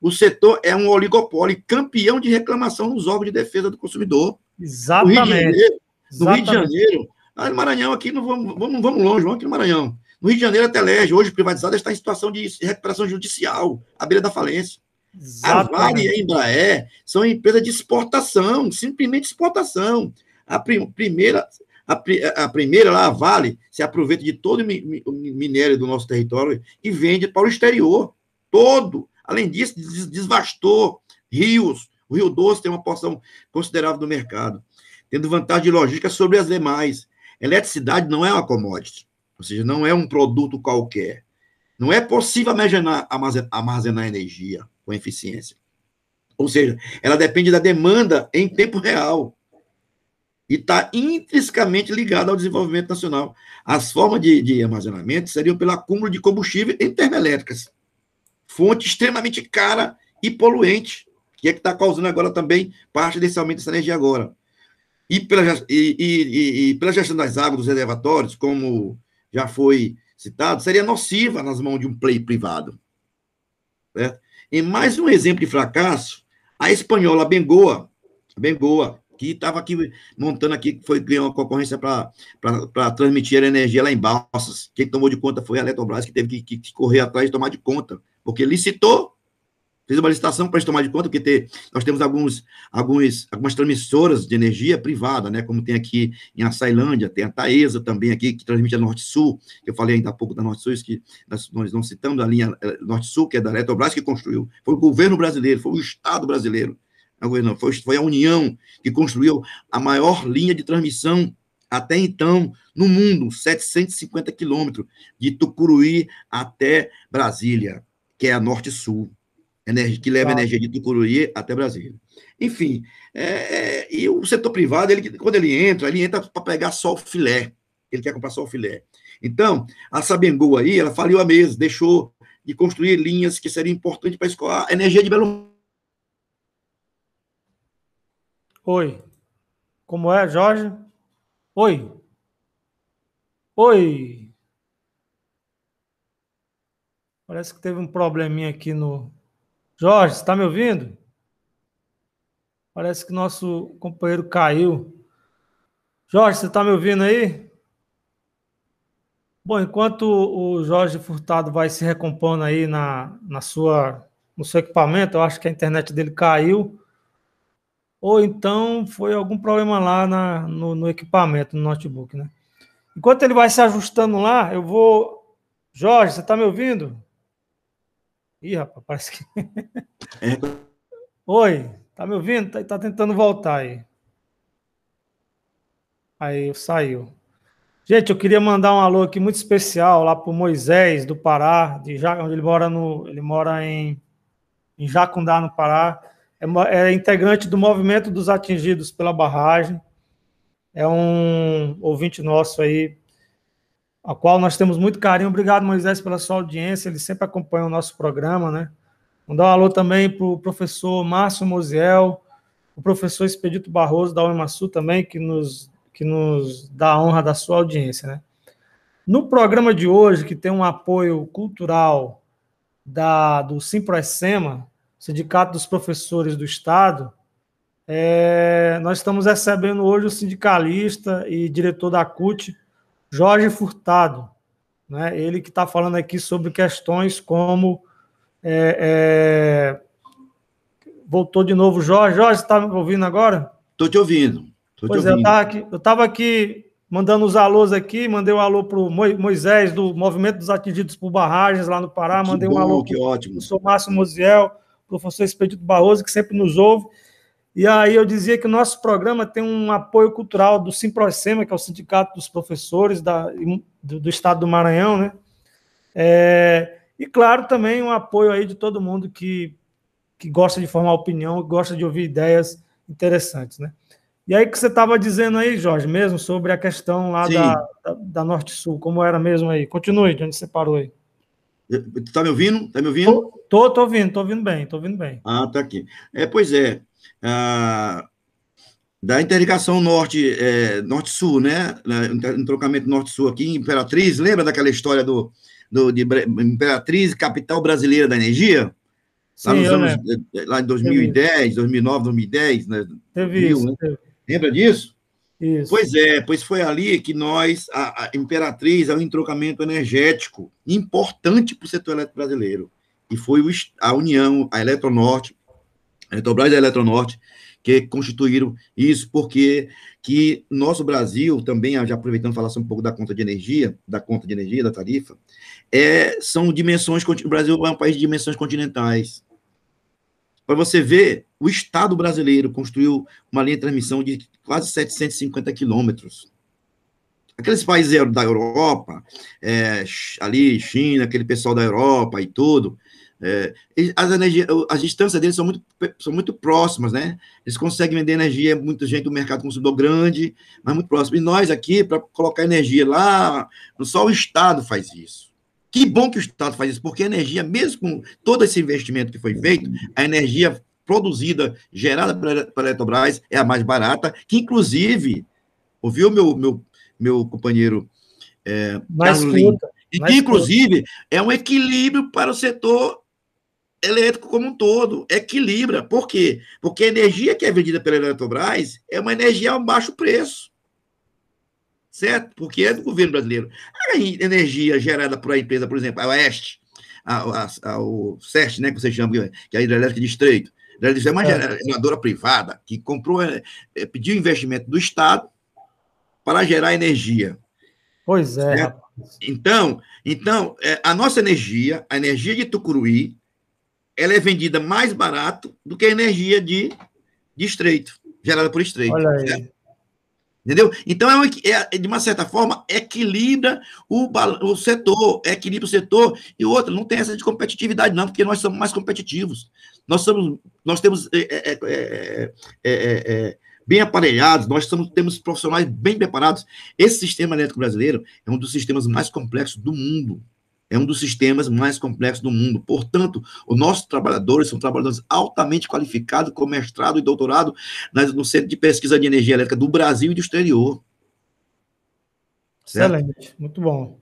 o setor é um oligopólio campeão de reclamação nos órgãos de defesa do consumidor. Exatamente. No Rio de Janeiro, no Rio de Janeiro ah, no Maranhão, aqui não vamos, vamos, vamos longe, vamos aqui no Maranhão. No Rio de Janeiro, a Telege, hoje privatizada, está em situação de recuperação judicial, à beira da falência. Exatamente. A Vale e a Embraer são empresas de exportação, simplesmente exportação. A prim, primeira, a, a primeira lá, a Vale, se aproveita de todo o minério do nosso território e vende para o exterior, todo. Além disso, desvastou rios. O Rio Doce tem uma porção considerável do mercado, tendo vantagem de logística sobre as demais. Eletricidade não é uma commodity, ou seja, não é um produto qualquer. Não é possível armazenar, armazenar energia com eficiência. Ou seja, ela depende da demanda em tempo real e está intrinsecamente ligada ao desenvolvimento nacional. As formas de, de armazenamento seriam pelo acúmulo de combustível em termoelétricas, fonte extremamente cara e poluente, que é que está causando agora também parte desse aumento dessa energia agora. E pela, e, e, e pela gestão das águas dos reservatórios, como já foi citado, seria nociva nas mãos de um player privado. Certo? E mais um exemplo de fracasso, a espanhola Bengoa, Bengoa que estava aqui montando aqui, foi ganhar uma concorrência para transmitir a energia lá em Balsas. Quem tomou de conta foi a Eletrobras, que teve que, que correr atrás e tomar de conta, porque licitou, fez uma licitação para a gente tomar de conta, porque ter, nós temos alguns, alguns, algumas transmissoras de energia privada, né, como tem aqui em Açailândia, tem a Taesa também aqui, que transmite a Norte-Sul, que eu falei ainda há pouco da Norte-Sul, que nós, nós não citamos, a linha Norte-Sul, que é da Eletrobras, que construiu, foi o governo brasileiro, foi o Estado brasileiro, não, foi, foi a União que construiu a maior linha de transmissão até então no mundo, setecentos e cinquenta quilômetros, de Tucuruí até Brasília, que é a Norte-Sul. Energia, que leva ah. energia de Tucuruí até Brasília. Enfim, é, é, e o setor privado, ele, quando ele entra, ele entra para pegar só o filé. Ele quer comprar só o filé. Então, a Sabengol aí, ela faliu a mesa, deixou de construir linhas que seriam importantes para escoar a energia de Belo... Oi. Como é, Jorge? Oi. Oi. Parece que teve um probleminha aqui no... Jorge, você está me ouvindo? Parece que nosso companheiro caiu. Jorge, você está me ouvindo aí? Bom, enquanto o Jorge Furtado vai se recompondo aí na, na sua, no seu equipamento, eu acho que a internet dele caiu, ou então foi algum problema lá na, no, no equipamento, no notebook, né? Enquanto ele vai se ajustando lá, eu vou... Jorge, você está me ouvindo? Ih, rapaz, parece que... É. Oi, tá me ouvindo? Tá, tá tentando voltar aí. Aí, saiu. Gente, eu queria mandar um alô aqui muito especial lá pro Moisés, do Pará, de ja... onde ele mora, no... ele mora em... em Jacundá, no Pará. É... é integrante do Movimento dos Atingidos pela Barragem. É um ouvinte nosso aí, a qual nós temos muito carinho. Obrigado, Moisés, pela sua audiência, ele sempre acompanha o nosso programa, né? Mandar um alô também para o professor Márcio Moziel, o professor Expedito Barroso, da U E M A Sul também, que nos, que nos dá a honra da sua audiência, né? No programa de hoje, que tem um apoio cultural da, do Simpro-SEMA, Sindicato dos Professores do Estado, é, nós estamos recebendo hoje o sindicalista e diretor da C U T, Jorge Furtado, né? Ele que está falando aqui sobre questões como... É, é... Voltou de novo, Jorge. Jorge, você está me ouvindo agora? Estou te ouvindo. Tô pois te é, ouvindo. Eu estava aqui, aqui mandando os alôs aqui, mandei um alô para o Moisés, do Movimento dos Atingidos por Barragens, lá no Pará, que mandei um bom, alô para o professor Márcio Moziel, professor Expedito Barroso, que sempre nos ouve. E aí eu dizia que o nosso programa tem um apoio cultural do Simpro-SEMA, que é o Sindicato dos Professores da, do, do Estado do Maranhão, né? É, e, claro, também um apoio aí de todo mundo que, que gosta de formar opinião, gosta de ouvir ideias interessantes, né? E aí que você estava dizendo aí, Jorge, mesmo sobre a questão lá da, da, da Norte-Sul, como era mesmo aí? Continue, de onde você parou aí. Está me ouvindo? Está me ouvindo? Estou, estou ouvindo, estou ouvindo bem, estou ouvindo bem. Ah, está aqui. É, pois é, ah, da interligação norte, é, norte-sul, né? Um trocamento norte-sul aqui em Imperatriz, lembra daquela história do, do, de Imperatriz, capital brasileira da energia? Lá, sim, nos anos, lá em dois mil e dez, dois mil e nove, dois mil e dez, né? Teve isso, né? Teve. Lembra disso? Isso. Pois é, pois foi ali que nós, a, a Imperatriz, é um entrocamento energético importante para o setor elétrico brasileiro. E foi o, a União, a Eletronorte, a Eletrobras e a Eletronorte, que constituíram isso, porque que nosso Brasil, também, já aproveitando falar um pouco da conta de energia, da conta de energia, da tarifa, é, são dimensões, o Brasil é um país de dimensões continentais. Para você ver, o Estado brasileiro construiu uma linha de transmissão de quase setecentos e cinquenta quilômetros. Aqueles países da Europa, é, ali, China, aquele pessoal da Europa e tudo, é, as, energia, as distâncias deles são muito, são muito próximas, né? Eles conseguem vender energia, muita gente, o mercado consumidor grande, mas muito próximo. E nós aqui, para colocar energia lá, só o Estado faz isso. Que bom que o Estado faz isso, porque a energia, mesmo com todo esse investimento que foi feito, a energia produzida, gerada pela Eletrobras, é a mais barata, que, inclusive, ouviu meu, meu, meu companheiro é, Carlos Lima, e que, inclusive, é um equilíbrio para o setor elétrico como um todo. Equilibra. Por quê? Porque a energia que é vendida pela Eletrobras é uma energia a baixo preço. Certo? Porque é do governo brasileiro. A energia gerada por a empresa, por exemplo, a Oeste, a, a, a, o Cesp, né, que você chama, que é a hidrelétrica de Estreito, é uma geradora privada que comprou, é, pediu investimento do Estado para gerar energia. Pois é. Certo? Então, então é, a nossa energia, a energia de Tucuruí, ela é vendida mais barato do que a energia de, de Estreito, gerada por Estreito. Olha aí. Certo? Entendeu? Então, é, um, é de uma certa forma, equilibra o, o setor, equilibra o setor, e o outro não tem essa de competitividade, não, porque nós somos mais competitivos. Nós, somos, nós temos é, é, é, é, é, bem aparelhados, nós somos, temos profissionais bem preparados. Esse sistema elétrico brasileiro é um dos sistemas mais complexos do mundo. É um dos sistemas mais complexos do mundo. Portanto, os nossos trabalhadores são trabalhadores altamente qualificados, com mestrado e doutorado no Centro de Pesquisa de Energia Elétrica do Brasil e do exterior. Certo? Excelente. Muito bom.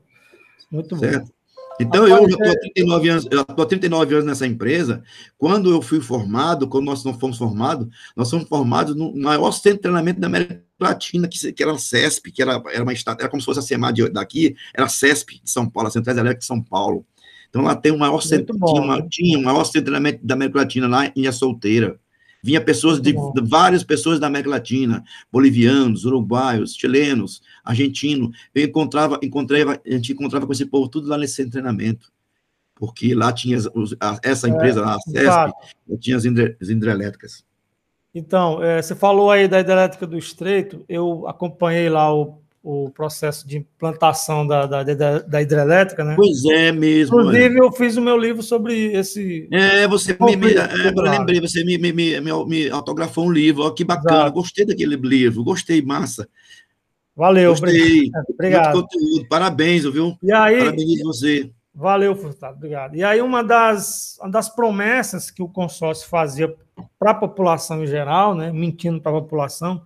Muito bom. Certo? Então, eu já estou há trinta e nove anos, eu estou há trinta e nove anos nessa empresa. Quando eu fui formado, quando nós não fomos formados, nós somos formados no maior centro de treinamento da América Latina, que, que era a Cesp, que era, era uma era como se fosse a SEMA de, daqui, era a Cesp de São Paulo, a Central Única de São Paulo. Então, lá tem o maior centro, tinha, tinha o maior centro de treinamento da América Latina, lá em A Solteira. Vinha pessoas de, de várias pessoas da América Latina, bolivianos, uruguaios, chilenos, argentinos. Eu encontrava, encontrei, a gente encontrava com esse povo tudo lá nesse treinamento, porque lá tinha os, a, essa empresa, é, lá, a Cesp, claro. Tinha as hidrelétricas. Então, é, você falou aí da hidrelétrica do Estreito, eu acompanhei lá o, o processo de implantação da, da, da, da hidrelétrica, né? Pois é, mesmo. Inclusive, é. Eu fiz o meu livro sobre esse... É, você me, me, é, eu lembrei, você me, me, me, me autografou um livro, ó, que bacana, exato. Gostei daquele livro, gostei, massa. Valeu, gostei. Obrigado. Muito conteúdo, parabéns, viu? E aí, parabéns a você. Valeu, Furtado, obrigado. E aí, uma das, uma das promessas que o consórcio fazia para a população em geral, né, mentindo para a população,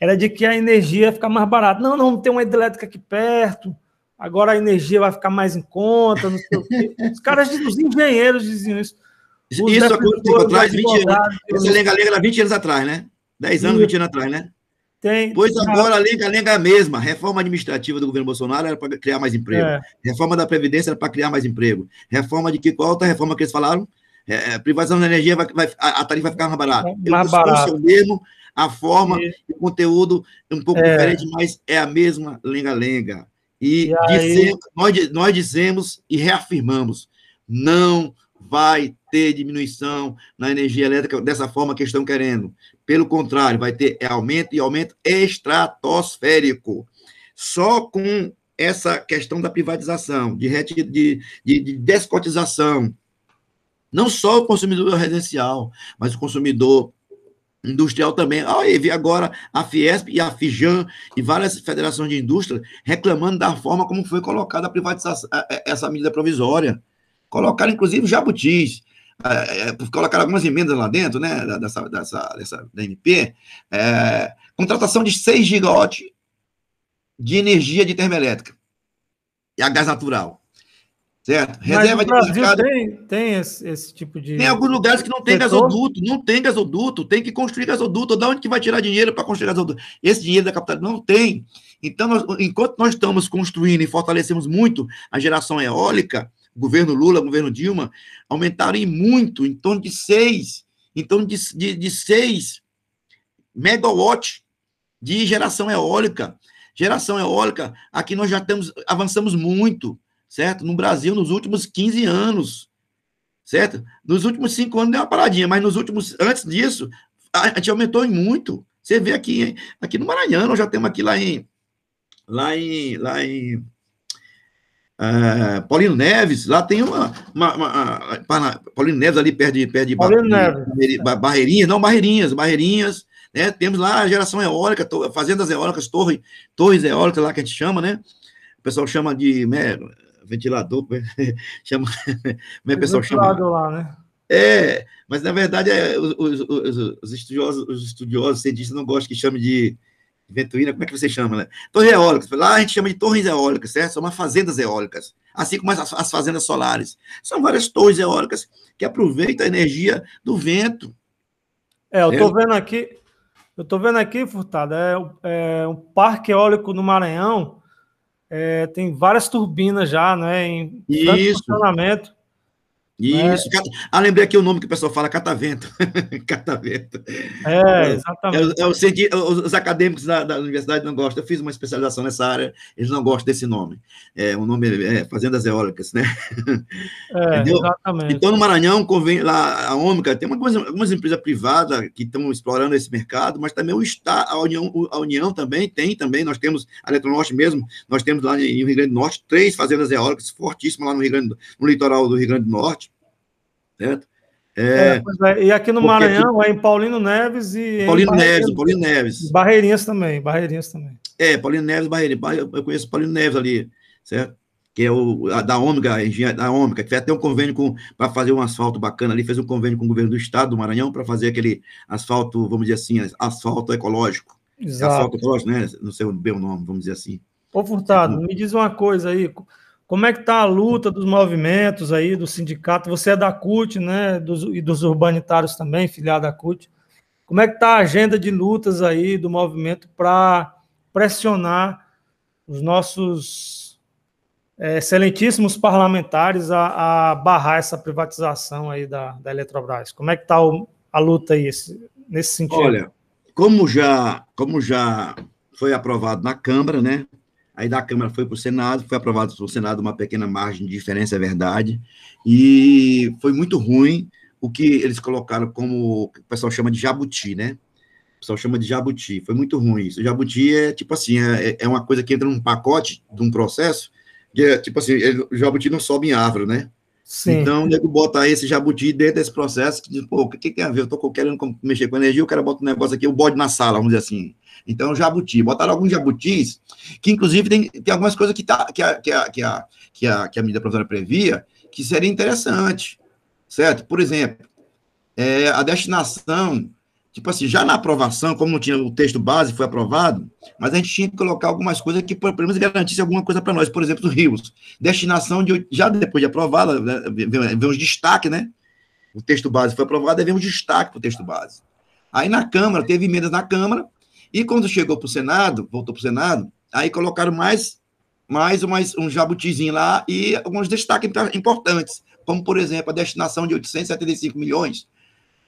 era de que a energia ia ficar mais barata. Não, não, tem uma hidrelétrica aqui perto, agora a energia vai ficar mais em conta, não sei o quê. Os caras, os engenheiros diziam isso. Os isso há quanto tempo atrás? vinte anos. Essa lenga-lenga era vinte anos atrás, né? dez anos, e... vinte anos atrás, né? Tem, pois tem, agora a lenga-lenga é a mesma. Reforma administrativa do governo Bolsonaro era para criar mais emprego. É. Reforma da Previdência era para criar mais emprego. Reforma de que? Qual outra reforma que eles falaram? É, privatização da energia, vai, vai, a, a tarifa vai ficar mais barata. Mais barata. O mesmo, A forma e o conteúdo é um pouco é. diferente, mas é a mesma lenga-lenga. E, e aí... dissemos, nós, nós dissemos e reafirmamos, não vai ter diminuição na energia elétrica dessa forma que estão querendo. Pelo contrário, vai ter aumento e aumento estratosférico. Só com essa questão da privatização, de, de, de, de descotização, não só o consumidor residencial, mas o consumidor industrial também. Ah, e vi agora a Fiesp e a Fijan e várias federações de indústria reclamando da forma como foi colocada a privatização, essa medida provisória. Colocaram, inclusive, jabutis, é, colocaram algumas emendas lá dentro, né, dessa, dessa, dessa da M P, é, contratação de seis gigawatts de energia de termoelétrica e a gás natural. Certo? Reserva de mercado. Tem, tem esse, esse tipo de. Tem alguns lugares que não tem setor. gasoduto, não tem gasoduto, tem que construir gasoduto. Da onde que vai tirar dinheiro para construir gasoduto? Esse dinheiro da capital não tem. Então, nós, enquanto nós estamos construindo e fortalecemos muito a geração eólica, governo Lula, governo Dilma, aumentaram em muito, em torno de seis, em torno de, de, de seis megawatts de geração eólica. Geração eólica, aqui nós já temos, avançamos muito. Certo? No Brasil, nos últimos quinze anos, certo? Nos últimos cinco anos deu uma paradinha, mas nos últimos, antes disso, a, a gente aumentou em muito. Você vê aqui, hein? Aqui no Maranhão, nós já temos aqui lá em, lá em, lá em uh, Paulino Neves, lá tem uma, uma, uma, uma Paulino Neves ali perto de, perto de Bar, Barreirinhas, não, Barreirinhas, Barreirinhas, né? Temos lá a geração eólica, to, fazendas eólicas, torre, torres eólicas lá que a gente chama, né? O pessoal chama de... Né, ventilador, chama, como é o pessoal chama? Lá, né? É, mas na verdade é, os, os, os estudiosos, os estudiosos, cientistas não gostam que chame de ventoína, como é que você chama, né? Torres eólicas, lá a gente chama de torres eólicas, certo? São umas fazendas eólicas, assim como as, as fazendas solares. São várias torres eólicas que aproveitam a energia do vento. É, eu estou vendo aqui, eu estou vendo aqui, Furtado, é, é um parque eólico no Maranhão. É, tem várias turbinas já, né? Em Isso. funcionamento. Isso. Né? Ah, lembrei aqui o nome que o pessoal fala, catavento. Catavento. É, exatamente. É, é, é, os, os acadêmicos da, da universidade não gostam. Eu fiz uma especialização nessa área, eles não gostam desse nome. É, o nome é fazendas eólicas, né? É, entendeu? Exatamente. Então, no Maranhão, convém, lá a Ômica, tem algumas, algumas empresas privadas que estão explorando esse mercado, mas também o Estado, a União, a União também tem, também, nós temos a Eletronorte mesmo, nós temos lá no Rio Grande do Norte três fazendas eólicas fortíssimas lá no, Rio Grande, no litoral do Rio Grande do Norte. Certo? É, é, pois é. E aqui no Maranhão aqui... é em Paulino Neves e Paulino Neves, Paulino Neves. Barreirinhas também, Barreirinhas também. É, Paulino Neves, Barreirinhas. Eu conheço Paulino Neves ali, certo? Que é o a, da Ômica, a da Ômica, que fez até um convênio com para fazer um asfalto bacana ali, fez um convênio com o governo do estado do Maranhão para fazer aquele asfalto, vamos dizer assim, asfalto ecológico. Exato. Asfalto ecológico, né? Não sei o meu nome, vamos dizer assim. Ô Furtado, me diz uma coisa aí, como é que está a luta dos movimentos aí, do sindicato? Você é da C U T, né? Dos, e dos urbanitários também, filiado à C U T. Como é que está a agenda de lutas aí do movimento para pressionar os nossos é, excelentíssimos parlamentares a, a barrar essa privatização aí da, da Eletrobras? Como é que está a luta aí nesse sentido? Olha, como já, como já foi aprovado na Câmara, né? Aí da Câmara foi para o Senado, foi aprovado pelo Senado uma pequena margem de diferença, é verdade, e foi muito ruim o que eles colocaram como, o pessoal chama de jabuti, né? O pessoal chama de jabuti, foi muito ruim isso. O jabuti é tipo assim, é, é uma coisa que entra num pacote de um processo, que é, tipo assim, ele, o jabuti não sobe em árvore, né? Sim. Então, o nego bota esse jabuti dentro desse processo, que diz, pô, o que, que tem a ver? Eu tô querendo mexer com energia, o cara bota um negócio aqui, o bode na sala, vamos dizer assim. Então, jabuti. Botaram alguns jabutis, que inclusive tem, tem algumas coisas que, tá, que, a, que, a, que, a, que, a, que a medida provisória previa, que seria interessante, certo? Por exemplo, é, a destinação, tipo assim, já na aprovação, como não tinha o texto base, foi aprovado, mas a gente tinha que colocar algumas coisas que, pelo menos, garantisse alguma coisa para nós, por exemplo, os rios. Destinação, de, já depois de aprovada, vem os destaques, né? O texto base foi aprovado, vem um destaque para o texto base. Aí, na Câmara, teve emendas na Câmara, e quando chegou para o Senado, voltou para o Senado, aí colocaram mais, mais umas, um jabutizinho lá e alguns destaques importantes, como, por exemplo, a destinação de oitocentos e setenta e cinco milhões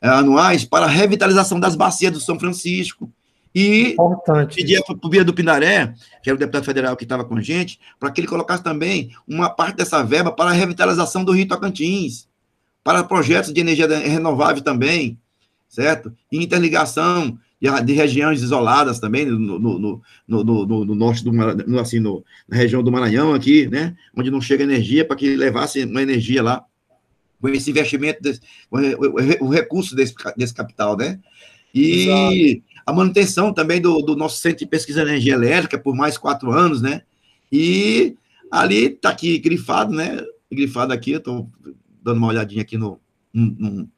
anuais para a revitalização das bacias do São Francisco. E importante. Pedir para o Bira do Pindaré, que era o deputado federal que estava com a gente, para que ele colocasse também uma parte dessa verba para a revitalização do Rio Tocantins, para projetos de energia renovável também, certo? E interligação de, de regiões isoladas também, no, no, no, no, no, no norte do Maranhão, assim, no, na região do Maranhão aqui, né? Onde não chega energia, para que levasse uma energia lá, com esse investimento, desse, o, o, o recurso desse, desse capital, né? E exato. A manutenção também do, do nosso Centro de Pesquisa de Energia Elétrica por mais quatro anos, né? E ali está aqui grifado, né? Grifado aqui, eu estou dando uma olhadinha aqui no... no, no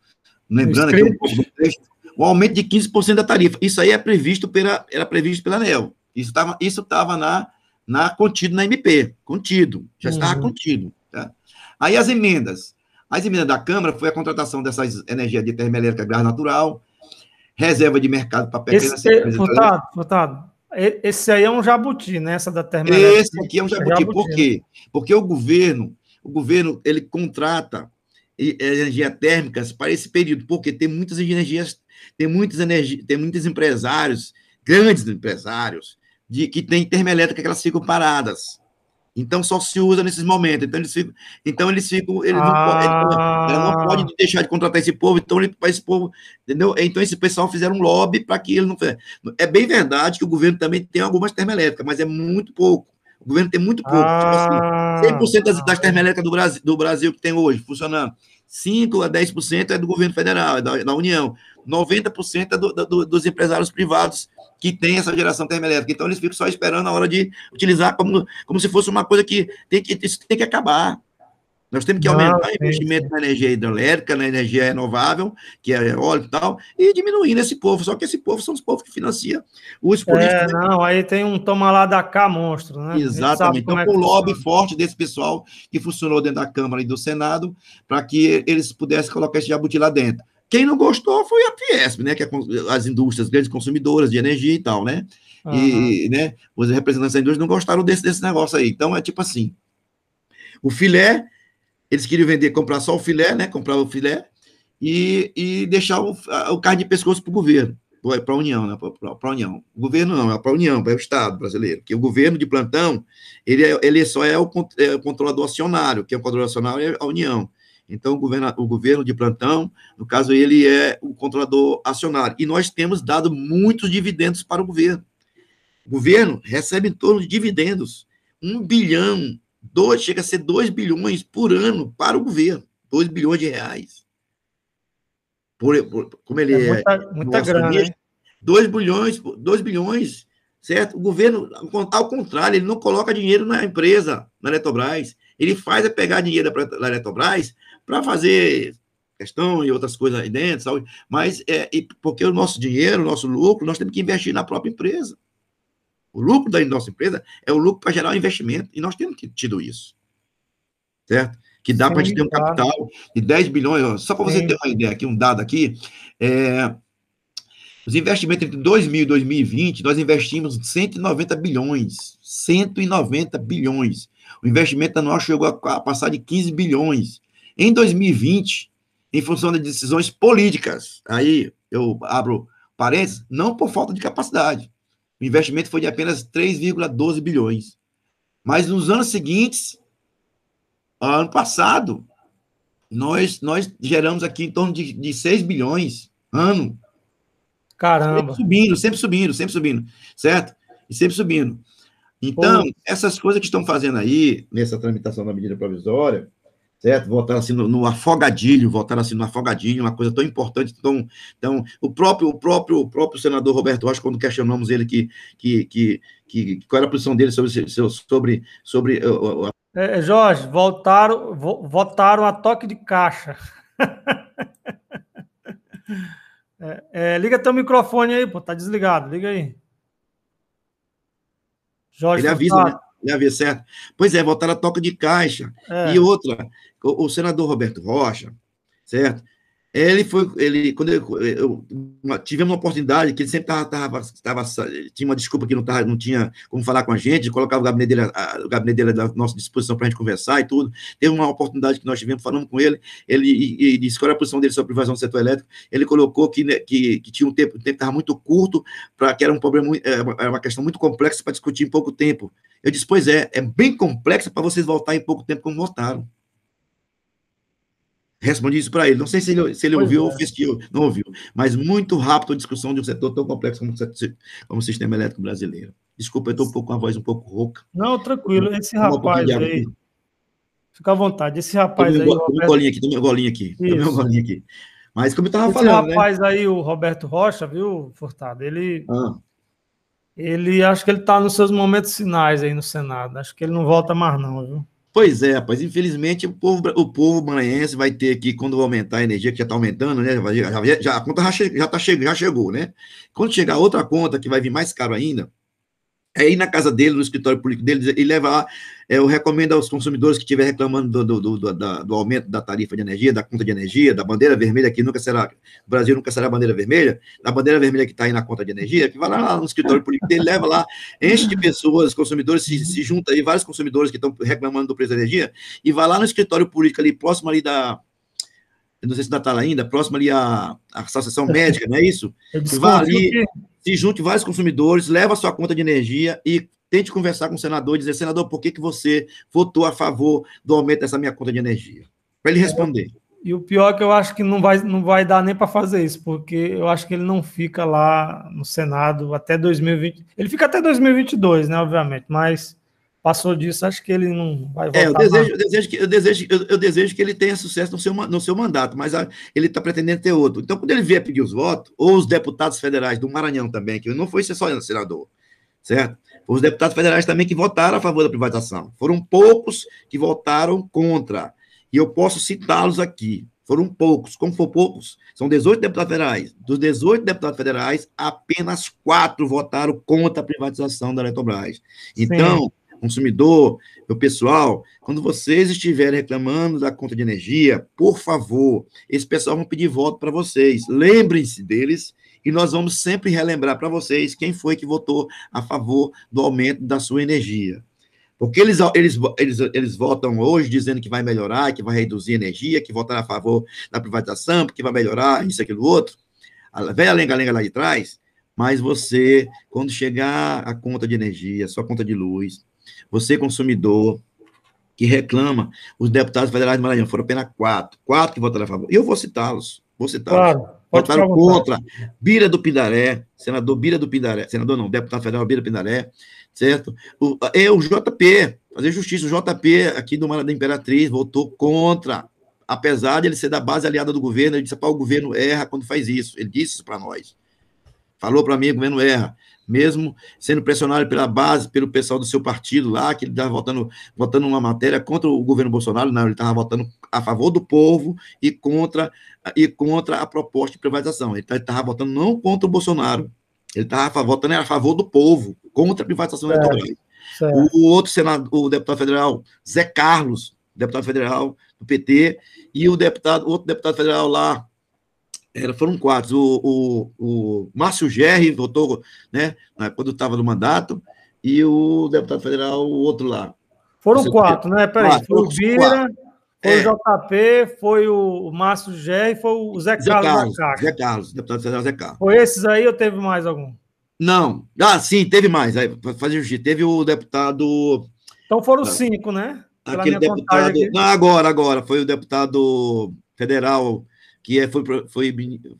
lembrando aqui um pouco do texto, o aumento de quinze por cento da tarifa. Isso aí é previsto pela, era previsto pela Aneel. Isso estava isso tava na, na, contido na M P, contido, já uhum. estava contido. Tá? Aí as emendas. As emendas da Câmara foi a contratação dessas energias de termoelétrica, gás natural, reserva de mercado para pequenas... Furtado, Furtado, esse aí é um jabuti, né? Essa da termoelétrica. Esse aqui é um jabuti. É jabuti. Por quê? Porque o governo, o governo, ele contrata energias térmicas para esse período, porque tem muitas energias, tem muitas energia, tem muitos empresários, grandes empresários, de, que tem termoelétrica que elas ficam paradas. Então, só se usa nesses momentos. Então, eles ficam... Então, eles ficam eles ah. não, pode, não pode deixar de contratar esse povo, então, ele, esse povo... Entendeu? Então, esse pessoal fizeram um lobby para que ele não... É bem verdade que o governo também tem algumas termoelétricas, mas é muito pouco. O governo tem muito pouco. Ah. Tipo assim, cem por cento das, das termoelétricas do Brasil, do Brasil que tem hoje funcionando, cinco a dez por cento é do governo federal, é da, da União. noventa por cento é do, do, dos empresários privados que tem essa geração termoelétrica. Então, eles ficam só esperando a hora de utilizar como, como se fosse uma coisa que tem que, isso tem que acabar. Nós temos que aumentar Não, o investimento na energia hidrelétrica, na energia renovável, que é óleo e tal, e diminuindo esse povo. Só que esse povo são os povos que financiam os políticos. É, não, aí tem um toma lá da cá monstro, né? Exatamente. Então, com o lobby forte desse pessoal que funcionou dentro da Câmara e do Senado, para que eles pudessem colocar esse jabuti lá dentro. Quem não gostou foi a Fiesp, né? Que é as indústrias, grandes consumidoras de energia e tal, né? Uhum. E, né? Os representantes da indústria não gostaram desse, desse negócio aí. Então, é tipo assim, o filé... Eles queriam vender, comprar só o filé, né? Comprar o filé e, e deixar o, o carne de pescoço para o governo, para a União, né? Para a União. O governo não, é para a União, para o Estado brasileiro. Porque o governo de plantão, ele, é, ele só é o, é o controlador acionário, que é o controlador acionário é a União. Então, o governo, o governo de plantão, no caso, ele é o controlador acionário. E nós temos dado muitos dividendos para o governo. O governo recebe em torno de dividendos, um bilhão. Dois, chega a ser dois bilhões por ano para o governo. dois bilhões de reais. Por, por, como ele é... Muita, é muita grana. dois bilhões, dois bilhões, certo? O governo, ao contrário, ele não coloca dinheiro na empresa, na Eletrobras. Ele faz é pegar dinheiro da Eletrobras para fazer questão e outras coisas aí dentro, sabe? Mas é, porque o nosso dinheiro, o nosso lucro, nós temos que investir na própria empresa. O lucro da nossa empresa é o lucro para gerar um investimento, e nós temos tido isso, certo? Que dá para a gente ter um capital de dez bilhões, só para você ter uma ideia aqui, um dado aqui, é, os investimentos entre dois mil e dois mil e vinte, nós investimos cento e noventa bilhões, cento e noventa bilhões, o investimento anual chegou a passar de quinze bilhões, em dois mil e vinte, em função de decisões políticas, aí eu abro parênteses, não por falta de capacidade. O investimento foi de apenas três vírgula doze bilhões. Mas nos anos seguintes, ano passado, nós, nós geramos aqui em torno de, de seis bilhões ano. Caramba! Sempre subindo, sempre subindo, sempre subindo, certo? E sempre subindo. Então, pô, essas coisas que estão fazendo aí, nessa tramitação da medida provisória, certo? Voltaram assim no, no afogadilho, voltaram assim no afogadilho, uma coisa tão importante, tão, tão, o próprio, o próprio, o próprio senador Roberto Rocha, quando questionamos ele que, que, que, que qual era a posição dele sobre, sobre, sobre uh, uh, é, Jorge, voltaram, vo, votaram a toque de caixa. é, é, liga teu microfone aí, pô, tá desligado, liga aí. Jorge, ele avisa, né? Deve ser certo. Pois é, voltaram a toca de caixa. É. E outra, o, o senador Roberto Rocha, certo? Ele foi, ele, quando ele, eu, uma, tivemos uma oportunidade que ele sempre tava, tava, tava, tinha uma desculpa que não, tava, não tinha como falar com a gente, colocava o gabinete dele, a, o gabinete dele à nossa disposição para a gente conversar e tudo. Teve uma oportunidade que nós tivemos, falando com ele, ele e, e disse qual era a posição dele sobre a privatização do setor elétrico. Ele colocou que, né, que, que tinha um tempo, o tempo estava muito curto, pra, que era um problema, era uma questão muito complexa para discutir em pouco tempo. Eu disse, pois é, é bem complexa para vocês voltarem em pouco tempo como votaram. Respondi isso para ele. Não sei se ele, se ele ouviu é. ou fez que eu não ouviu, mas muito rápido a discussão de um setor tão complexo como, como o sistema elétrico brasileiro. Desculpa, eu estou um pouco com a voz um pouco rouca. Não, tranquilo. Esse rapaz um aí... Fica à vontade. Esse rapaz aí... Roberto... Toma um golinho aqui, toma um golinho aqui. Toma um golinho aqui. Mas como eu estava falando... Esse rapaz, né, aí, o Roberto Rocha, viu, Furtado? Ele... Ah. Ele... Acho que ele está nos seus momentos finais aí no Senado. Acho que ele não volta mais não, viu? Pois é, rapaz, infelizmente o povo, o povo maranhense vai ter que, quando aumentar a energia, que já está aumentando, né? Já, já, a conta já, che, já, tá che, já chegou, né? Quando chegar outra conta, que vai vir mais caro ainda, é ir na casa dele, no escritório político dele, e levar lá. Eu recomendo aos consumidores que estiverem reclamando do, do, do, do, do aumento da tarifa de energia, da conta de energia, da bandeira vermelha, que nunca será, o Brasil nunca será bandeira vermelha, da bandeira vermelha que está aí na conta de energia, que vai lá no escritório político dele, leva lá, enche de pessoas, consumidores, se, se junta aí, vários consumidores que estão reclamando do preço da energia, e vai lá no escritório político ali, próximo ali da... não sei se ainda está lá ainda, próximo ali à, à associação médica, não é isso? Vá ali, se junte vários consumidores, leva a sua conta de energia e tente conversar com o senador e dizer, senador, por que, que você votou a favor do aumento dessa minha conta de energia? Para ele responder. E o pior é que eu acho que não vai, não vai dar nem para fazer isso, porque eu acho que ele não fica lá no Senado até dois mil e vinte. Ele fica até dois mil e vinte e dois, né, obviamente, mas... Passou disso, acho que ele não vai voltar. É, eu desejo, eu desejo que, eu desejo, eu, eu desejo que ele tenha sucesso no seu, no seu mandato, mas a, ele está pretendendo ter outro. Então, quando ele vier pedir os votos, ou os deputados federais do Maranhão também, que não foi só senador, certo? Os deputados federais também que votaram a favor da privatização. Foram poucos que votaram contra. E eu posso citá-los aqui. Foram poucos. Como foram poucos, são dezoito deputados federais. Dos dezoito deputados federais, apenas quatro votaram contra a privatização da Eletrobras. Então... Sim. Consumidor, meu pessoal, quando vocês estiverem reclamando da conta de energia, por favor, esse pessoal vai pedir voto para vocês. Lembrem-se deles e nós vamos sempre relembrar para vocês quem foi que votou a favor do aumento da sua energia. Porque eles, eles, eles, eles votam hoje dizendo que vai melhorar, que vai reduzir a energia, que votaram a favor da privatização, porque vai melhorar isso, aquilo, outro. A velha lenga-lenga lá de trás, mas você, quando chegar a conta de energia, sua conta de luz... Você, consumidor, que reclama, os deputados federais do Maranhão foram apenas quatro, quatro que votaram a favor. E eu vou citá-los, vou citá-los. Claro, votaram contra Bira do Pindaré, senador Bira do Pindaré, senador não, deputado federal Bira do Pindaré, certo? O, eu, o J P, fazer justiça, o J P aqui do Maranhão da Imperatriz votou contra, apesar de ele ser da base aliada do governo, ele disse, pá, o governo erra quando faz isso, ele disse isso para nós. Falou para mim, o governo erra, mesmo sendo pressionado pela base, pelo pessoal do seu partido lá, que ele estava votando, votando uma matéria contra o governo Bolsonaro, não, ele estava votando a favor do povo e contra, e contra a proposta de privatização. Ele estava votando não contra o Bolsonaro, ele estava votando a favor do povo, contra a privatização eleitoral. O, o outro senador, o deputado federal, Zé Carlos, deputado federal do P T, e o deputado, outro deputado federal lá, Era, foram quatro. O, o, o Márcio Gerri votou, né, quando estava no mandato, e o deputado federal, o outro lá. Foram Você quatro, foi... né? Peraí, quatro, foi o Bira, foi é. o J P, foi o Márcio Gerri, foi o Zé, Zé Carlos. Carlos Zé Carlos, deputado federal Zé Carlos. Foi esses aí ou teve mais algum? Não. Ah, sim, teve mais. Aí, fazer justiça. Teve o deputado... Então foram ah, cinco, né? Pela aquele deputado... Não, agora, agora. Foi o deputado federal... que é, foi, foi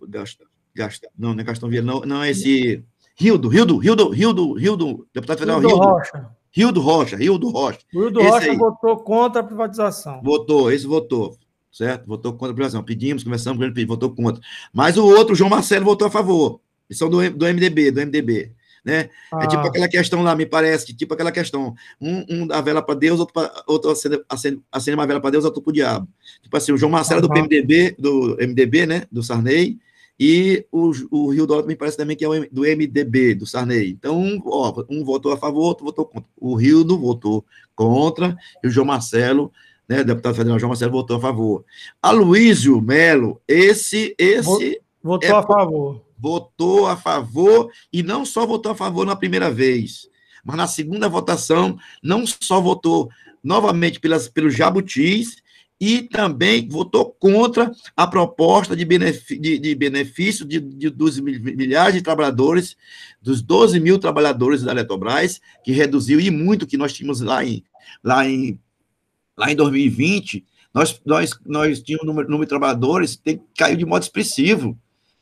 Gasta, Gasta, não, não é Gastão Vieira, não, não é esse, Rildo, Rildo, Rildo, Rildo, Rildo, deputado federal Rildo Rocha, Rildo Rocha, Rildo Rocha. Rildo Rocha aí votou contra a privatização. Votou, esse votou, certo? Votou contra a privatização, pedimos, conversamos, ele votou contra. Mas o outro, João Marcelo, votou a favor, eles são do, do M D B, do M D B. Né? Ah. É tipo aquela questão lá, me parece, tipo aquela questão, um, um a vela para Deus, outro, pra, outro acende, acende uma vela para Deus, outro para o diabo. Tipo assim, o João Marcelo uhum. do P M D B, do M D B, né, do Sarney, e o, o Rio Dólar me parece também que é do M D B, do Sarney. Então, um, ó, um votou a favor, outro votou contra. O Rio não votou contra, e o João Marcelo né, o deputado federal João Marcelo votou a favor. Aloysio Melo, esse... esse votou é, a favor. Votou a favor, e não só votou a favor na primeira vez, mas na segunda votação, não só votou novamente pelas, pelos jabutis, e também votou contra a proposta de benefício, de, de benefício de, de, dos milhares de trabalhadores, dos doze mil trabalhadores da Eletrobras, que reduziu, e muito, o que nós tínhamos lá em, lá em, lá em dois mil e vinte, nós, nós, nós tínhamos um número, número de trabalhadores que caiu de modo expressivo,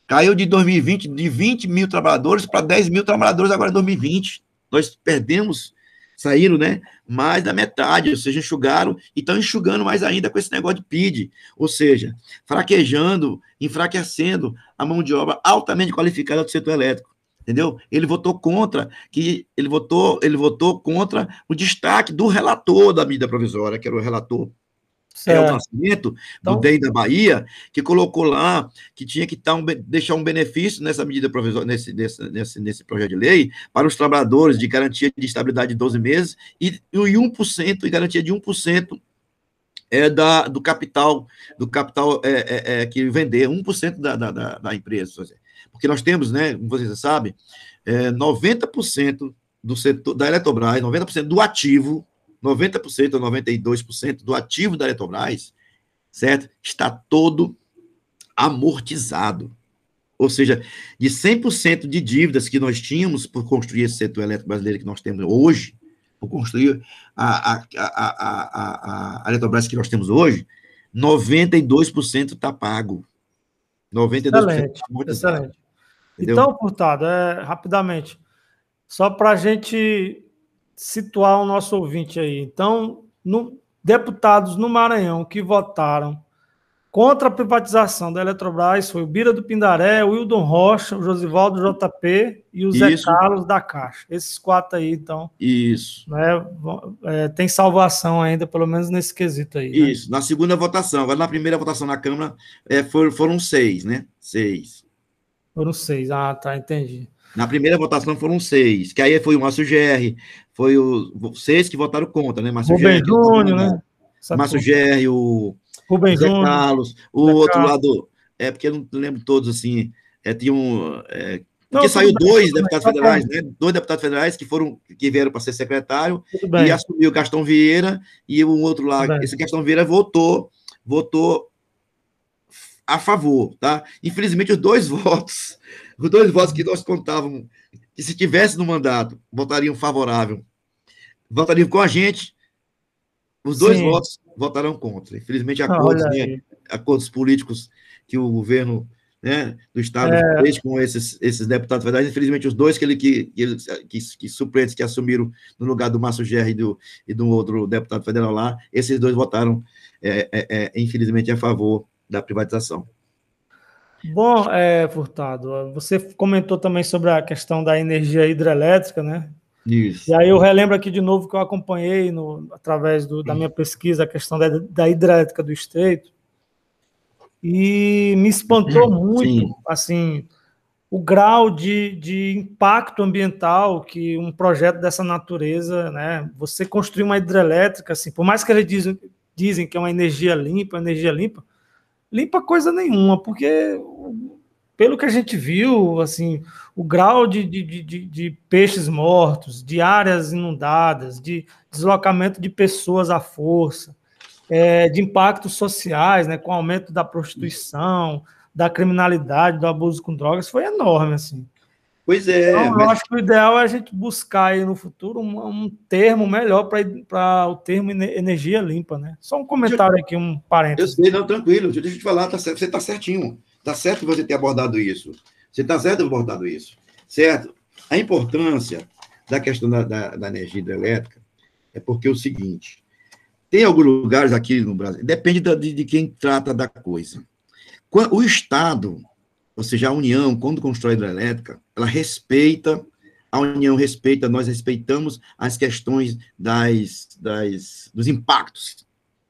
caiu de dois mil e vinte, de vinte mil trabalhadores para dez mil trabalhadores agora em dois mil e vinte, nós perdemos, saíram, né, mais da metade, ou seja, enxugaram, e estão enxugando mais ainda com esse negócio de P I D, ou seja, fraquejando, enfraquecendo a mão de obra altamente qualificada do setor elétrico, entendeu? Ele votou contra, que ele votou, ele votou contra o destaque do relator da medida provisória, que era o relator é o Nascimento, então, do D E I da Bahia, que colocou lá que tinha que um, deixar um benefício nessa medida provisória, nesse, nesse, nesse, nesse projeto de lei, para os trabalhadores de garantia de estabilidade de doze meses e, e um por cento, e garantia de um por cento é da, do capital, do capital é, é, é, que vender, um por cento da, da, da, da empresa. Porque nós temos, né, como vocês sabem, é, noventa por cento do setor da Eletrobras, noventa por cento do ativo, noventa por cento ou noventa e dois por cento do ativo da Eletrobras, certo? Está todo amortizado. Ou seja, de cem por cento de dívidas que nós tínhamos por construir esse setor elétrico brasileiro que nós temos hoje, por construir a, a, a, a, a Eletrobras que nós temos hoje, noventa e dois por cento está pago. noventa e dois por cento excelente, excelente. Então, Furtado, é, rapidamente, só para a gente... situar o nosso ouvinte aí. Então, no, deputados no Maranhão que votaram contra a privatização da Eletrobras foi o Bira do Pindaré, o Wildon Rocha, o Josivaldo J P e o Zé Isso. Carlos da Caixa. Esses quatro aí, então. Isso. Né, é, tem salvação ainda, pelo menos nesse quesito aí. Né? Isso, na segunda votação. Agora, na primeira votação na Câmara, é, foram, foram seis, né? Seis. Foram seis, ah, tá, entendi. Na primeira votação foram seis, que aí foi o Márcio Gerri, foi os seis que votaram contra, né? Márcio Gerri, Júnior, né? Márcio Gerri, o Rubem Zé Carlos, o Zé outro Carlos. Lado, é porque eu não lembro todos, assim, é, tinha um... É, porque não, saiu não, dois não, deputados não, federais, não. né? Dois deputados federais que, foram, que vieram para ser secretário e assumiu o Gastão Vieira e o outro lá, esse Gastão Vieira votou, votou a favor, tá? Infelizmente, os dois votos... Os dois votos que nós contávamos, que se tivesse no mandato, votariam favorável, votariam com a gente, os dois Sim. votos votarão contra. Infelizmente, acordos, né, acordos políticos que o governo, né, do Estado é. fez com esses, esses deputados federais, infelizmente, os dois que, ele, que, eles, que, que suplentes que assumiram no lugar do Márcio Gerri e do, e do outro deputado federal lá, esses dois votaram, é, é, é, infelizmente, a favor da privatização. Bom, é, Furtado, você comentou também sobre a questão da energia hidrelétrica, né? Isso. E aí eu relembro aqui de novo que eu acompanhei, no, através do, da minha pesquisa, a questão da, da hidrelétrica do Estreito, e me espantou muito, Sim. assim, o grau de, de impacto ambiental que um projeto dessa natureza, né? Você construir uma hidrelétrica, assim, por mais que eles dizem, dizem que é uma energia limpa, energia limpa, limpa coisa nenhuma, porque pelo que a gente viu, assim, o grau de, de, de, de peixes mortos, de áreas inundadas, de deslocamento de pessoas à força, é, de impactos sociais, né, com o aumento da prostituição, da criminalidade, do abuso com drogas, foi enorme, assim. Pois é. Então, eu mas... acho que o ideal é a gente buscar aí no futuro um, um termo melhor para o termo energia limpa, né? Só um comentário eu, aqui, um parênteses. Eu sei, não, tranquilo. Deixa eu te falar, tá, você está certinho. Está certo você ter abordado isso. Você está certo de abordado isso. Certo? A importância da questão da, da, da energia hidrelétrica é porque é o seguinte, tem alguns lugares aqui no Brasil, depende de, de quem trata da coisa. O Estado... Ou seja, a União, quando constrói a hidrelétrica, ela respeita, a União respeita, nós respeitamos as questões das, das, dos impactos.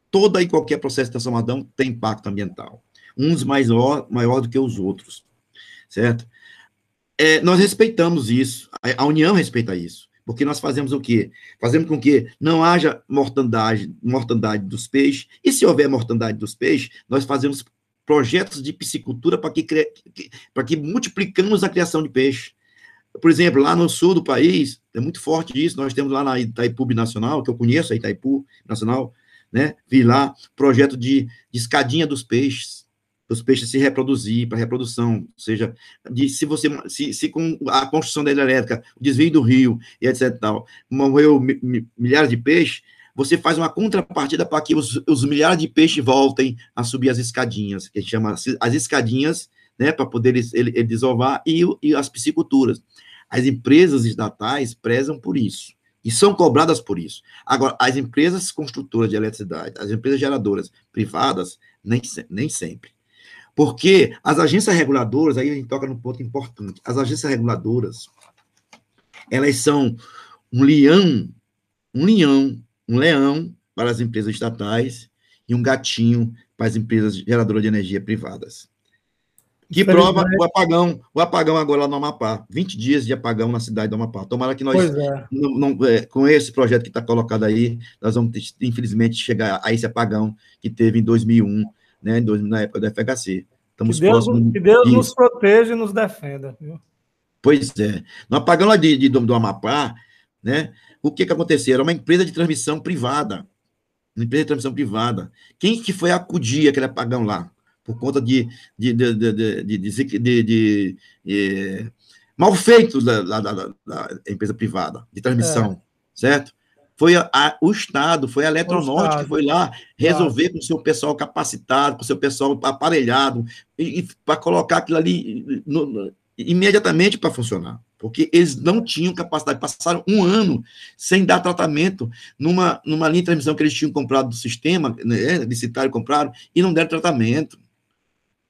Toda e qualquer processo de transformação tem impacto ambiental. Uns maior, maior do que os outros, certo? É, nós respeitamos isso, a União respeita isso. porque nós fazemos o quê? Fazemos com que não haja mortandade, mortandade dos peixes, e se houver mortandade dos peixes, nós fazemos projetos de piscicultura para que, para que multiplicamos a criação de peixe. Por exemplo, lá no sul do país, é muito forte isso, nós temos lá na Itaipu Binacional, que eu conheço, a Itaipu Binacional, né? Vi lá projeto de, de escadinha dos peixes, dos peixes se reproduzir, para reprodução, ou seja, de, se, você, se, se com a construção da hidrelétrica, o desvio do rio, e etc, tal, morreu milhares de peixes, você faz uma contrapartida para que os, os milhares de peixes voltem a subir as escadinhas, que a gente chama as escadinhas, né, para poder ele, ele desovar, e, e as pisciculturas. As empresas estatais prezam por isso, e são cobradas por isso. Agora, as empresas construtoras de eletricidade, as empresas geradoras privadas, nem, nem sempre. Porque as agências reguladoras, aí a gente toca num ponto importante, as agências reguladoras, elas são um leão, um leão, um leão para as empresas estatais e um gatinho para as empresas geradoras de energia privadas. Que prova o apagão, o apagão agora lá no Amapá, vinte dias de apagão na cidade do Amapá. Tomara que nós, é. Não, não, é, com esse projeto que está colocado aí, nós vamos, infelizmente, chegar a esse apagão que teve em dois mil e um, né, na época do F H C. Estamos que Deus, próximos, que Deus nos proteja e nos defenda. Viu? Pois é. No apagão lá de, de, do, do Amapá, né, o que, que aconteceu? Era uma empresa de transmissão privada. Uma empresa de transmissão privada. Quem que foi acudir aquele apagão lá? Por conta de, de, de, de, de, de, de, de eh, malfeitos da, da, da, da empresa privada de transmissão, é. Certo? Foi a, a, o Estado, foi a Eletronorte Estado. Que foi lá resolver, claro, com o seu pessoal capacitado, com o seu pessoal aparelhado, e, e, para colocar aquilo ali no, no, imediatamente para funcionar, porque eles não tinham capacidade, passaram um ano sem dar tratamento numa, numa linha de transmissão que eles tinham comprado do sistema, né, licitaram, compraram, e não deram tratamento.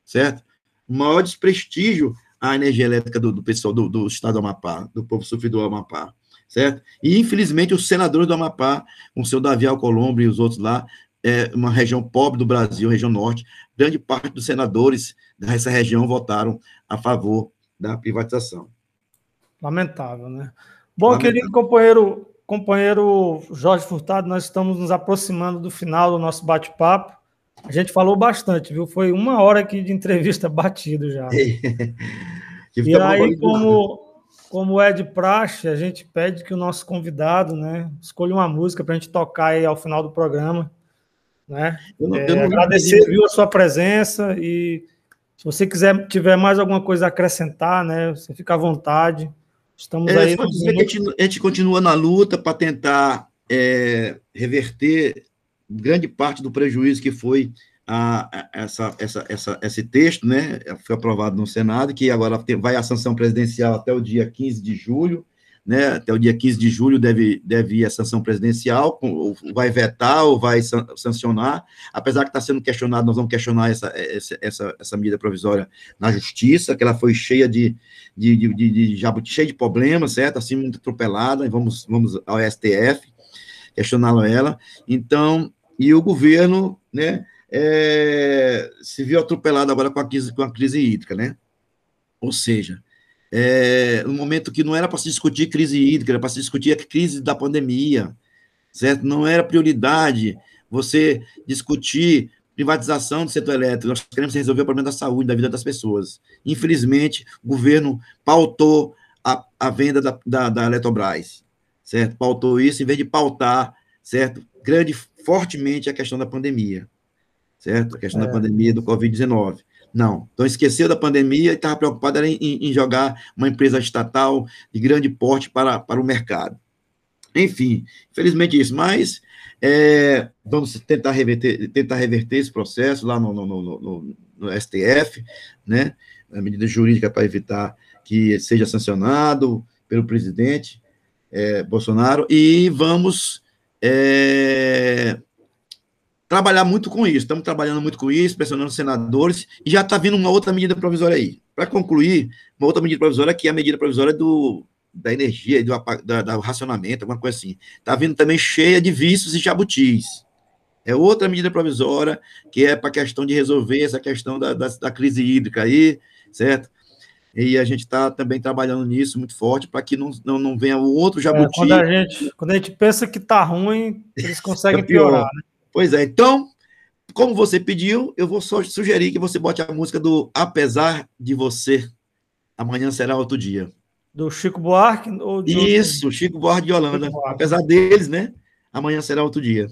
Certo? O maior desprestígio à energia elétrica do, do pessoal do, do estado do Amapá, do povo sofrido do Amapá, certo? E, infelizmente, os senadores do Amapá, o seu Davi Alcolumbre e os outros lá, é uma região pobre do Brasil, região norte, grande parte dos senadores dessa região votaram a favor da privatização. Lamentável, né? Bom, lamentável. Querido companheiro, companheiro Jorge Furtado, nós estamos nos aproximando do final do nosso bate-papo. A gente falou bastante, viu? Foi uma hora aqui de entrevista batido já. E aí, como, como é de praxe, a gente pede que o nosso convidado, né, escolha uma música para a gente tocar aí ao final do programa, né? Eu não, eu não é, agradecer, não, viu, a sua presença, e se você quiser, tiver mais alguma coisa a acrescentar, né, você fica à vontade. Estamos é, aí. Só dizer que a, gente, a gente continua na luta para tentar é, reverter grande parte do prejuízo que foi a, a, essa, essa, essa, esse texto, né, foi aprovado no Senado, que agora tem, vai à sanção presidencial até o dia quinze de julho, né, até o dia quinze de julho deve, deve ir a sanção presidencial, ou vai vetar ou vai san, sancionar, apesar que está sendo questionado, nós vamos questionar essa, essa, essa, essa medida provisória na Justiça, que ela foi cheia de, de, de, de, de, de, cheia de problemas, certo, assim, muito atropelada, e vamos, vamos ao S T F, questioná-la ela, então, e o governo, né, é, se viu atropelado agora com a crise, com a crise hídrica, né, ou seja, é, um momento que não era para se discutir crise hídrica, era para se discutir a crise da pandemia, certo, não era prioridade você discutir privatização do setor elétrico, nós queremos resolver o problema da saúde, da vida das pessoas, infelizmente, o governo pautou a, a venda da, da, da Eletrobras, certo? Pautou isso, em vez de pautar, certo? Grande, fortemente a questão da pandemia, certo? A questão é. da pandemia do covid dezenove. Não. Então, esqueceu da pandemia e estava preocupado em, em jogar uma empresa estatal de grande porte para, para o mercado. Enfim, infelizmente isso, mas é, vamos tentar reverter, tentar reverter esse processo lá no, no, no, no, no S T F, né? A medida jurídica para evitar que seja sancionado pelo presidente É, Bolsonaro, e vamos é, trabalhar muito com isso, estamos trabalhando muito com isso, pressionando os senadores, e já está vindo uma outra medida provisória aí. Para concluir, uma outra medida provisória, que é a medida provisória do, da energia, do, da, do racionamento, alguma coisa assim. Está vindo também cheia de vícios e jabutis. É outra medida provisória, que é para a questão de resolver essa questão da, da, da crise hídrica aí, certo? e a gente está também trabalhando nisso muito forte para que não, não, não venha o outro jabuti. É, quando, a gente, quando a gente pensa que está ruim, eles conseguem é pior. piorar. Né? Pois é, então, como você pediu, eu vou só sugerir que você bote a música do Apesar de Você, Amanhã Será Outro Dia. Do Chico Buarque? Ou de Isso, outro... Chico Buarque de Holanda. Buarque. Apesar deles, né? Amanhã será outro dia.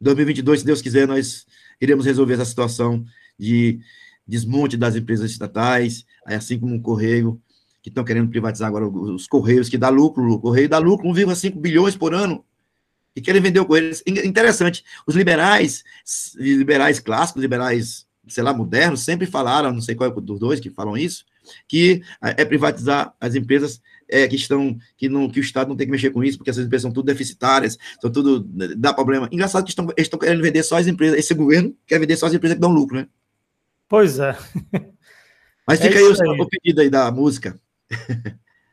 dois mil e vinte e dois, se Deus quiser, nós iremos resolver essa situação de desmonte das empresas estatais, assim como o Correio, que estão querendo privatizar agora os Correios, que dá lucro, o Correio dá lucro, um vírgula cinco bilhões por ano, e querem vender o Correio. Interessante, os liberais, liberais clássicos, liberais, sei lá, modernos, sempre falaram, não sei qual é dos dois que falam isso, que é privatizar as empresas é, que estão, que, não, que o Estado não tem que mexer com isso, porque essas empresas são tudo deficitárias, são tudo, dá problema. Engraçado que estão, eles estão querendo vender só as empresas, esse governo quer vender só as empresas que dão lucro, né? Pois é. Mas fica é aí, aí o pedido aí da música.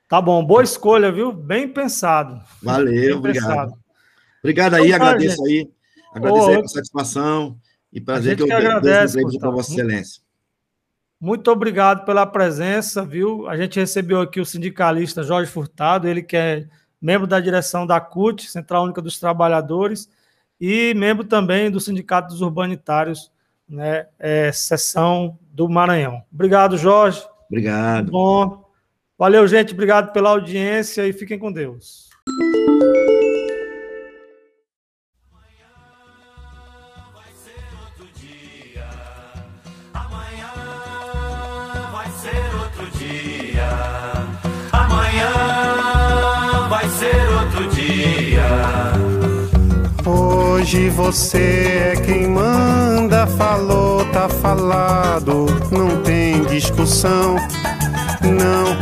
Tá bom, boa escolha, viu? Bem pensado. Valeu, Bem obrigado. Pensado. Obrigado aí, então, agradeço gente. aí, agradeço oh, aí com satisfação e prazer que eu desejo para Vossa Excelência. Muito obrigado pela presença, viu? A gente recebeu aqui o sindicalista Jorge Furtado, ele que é membro da direção da C U T, Central Única dos Trabalhadores, e membro também do Sindicato dos Urbanitários, né, é, seção do Maranhão. Obrigado, Jorge. Obrigado. Bom, valeu, gente. Obrigado pela audiência e fiquem com Deus. Hoje você é quem manda, falou, tá falado, não tem discussão, não.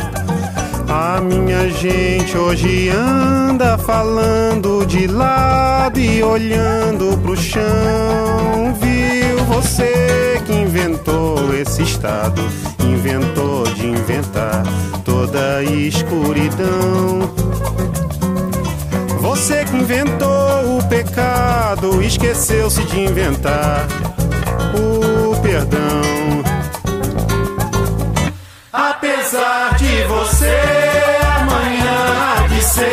A minha gente hoje anda falando de lado e olhando pro chão. Viu, você que inventou esse estado, inventou de inventar toda a escuridão. Você que inventou o pecado, esqueceu-se de inventar o perdão. Apesar de você, amanhã há de ser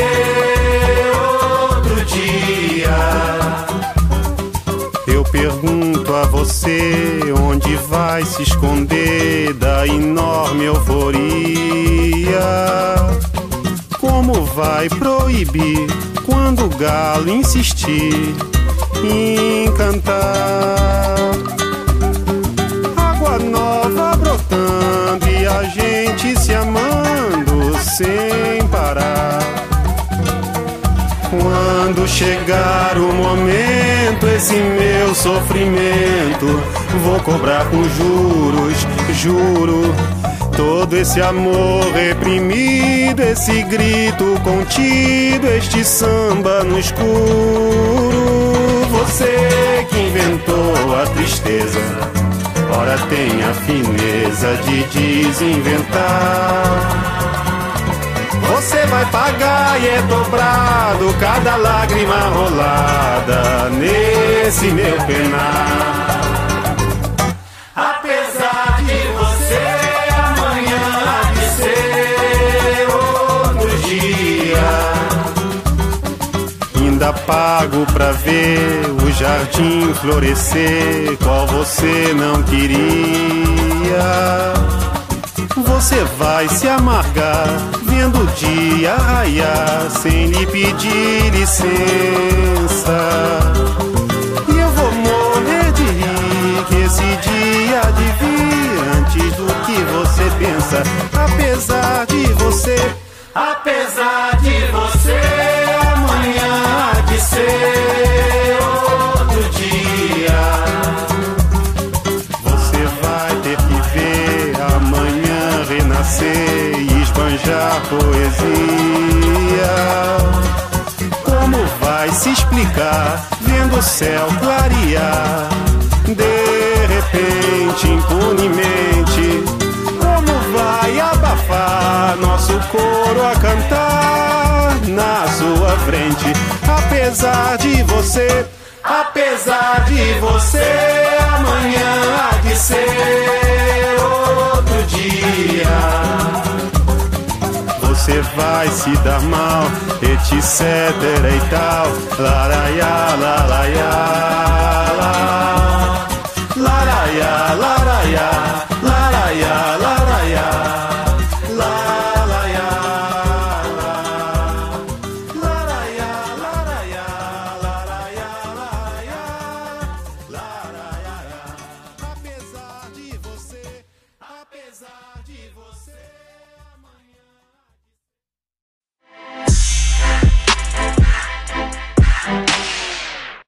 outro dia. Eu pergunto a você, onde vai se esconder da enorme euforia? Como vai proibir quando o galo insistir em cantar? Água nova brotando e a gente se amando sem parar. Quando chegar o momento, esse meu sofrimento vou cobrar com juros, juro. Todo esse amor reprimido, esse grito contido, este samba no escuro. Você que inventou a tristeza, ora tem a fineza de desinventar. Você vai pagar e é dobrado cada lágrima rolada nesse meu penar. Apesar de você, ainda pago pra ver o jardim florescer, qual você não queria. Você vai se amargar vendo o dia raiar sem lhe pedir licença. E eu vou morrer de rir que esse dia há de vir antes do que você pensa. Apesar de você, apesar de você, amanhã há de ser outro dia. Você vai ter que ver amanhã renascer e esbanjar poesia. Como vai se explicar vendo o céu clarear de repente, impunemente? Como vai abafar nosso coro a cantar na sua frente? Apesar de você, apesar de você, amanhã há de ser outro dia. vai se dar mal, etc e tal. Laraiá, laraiá.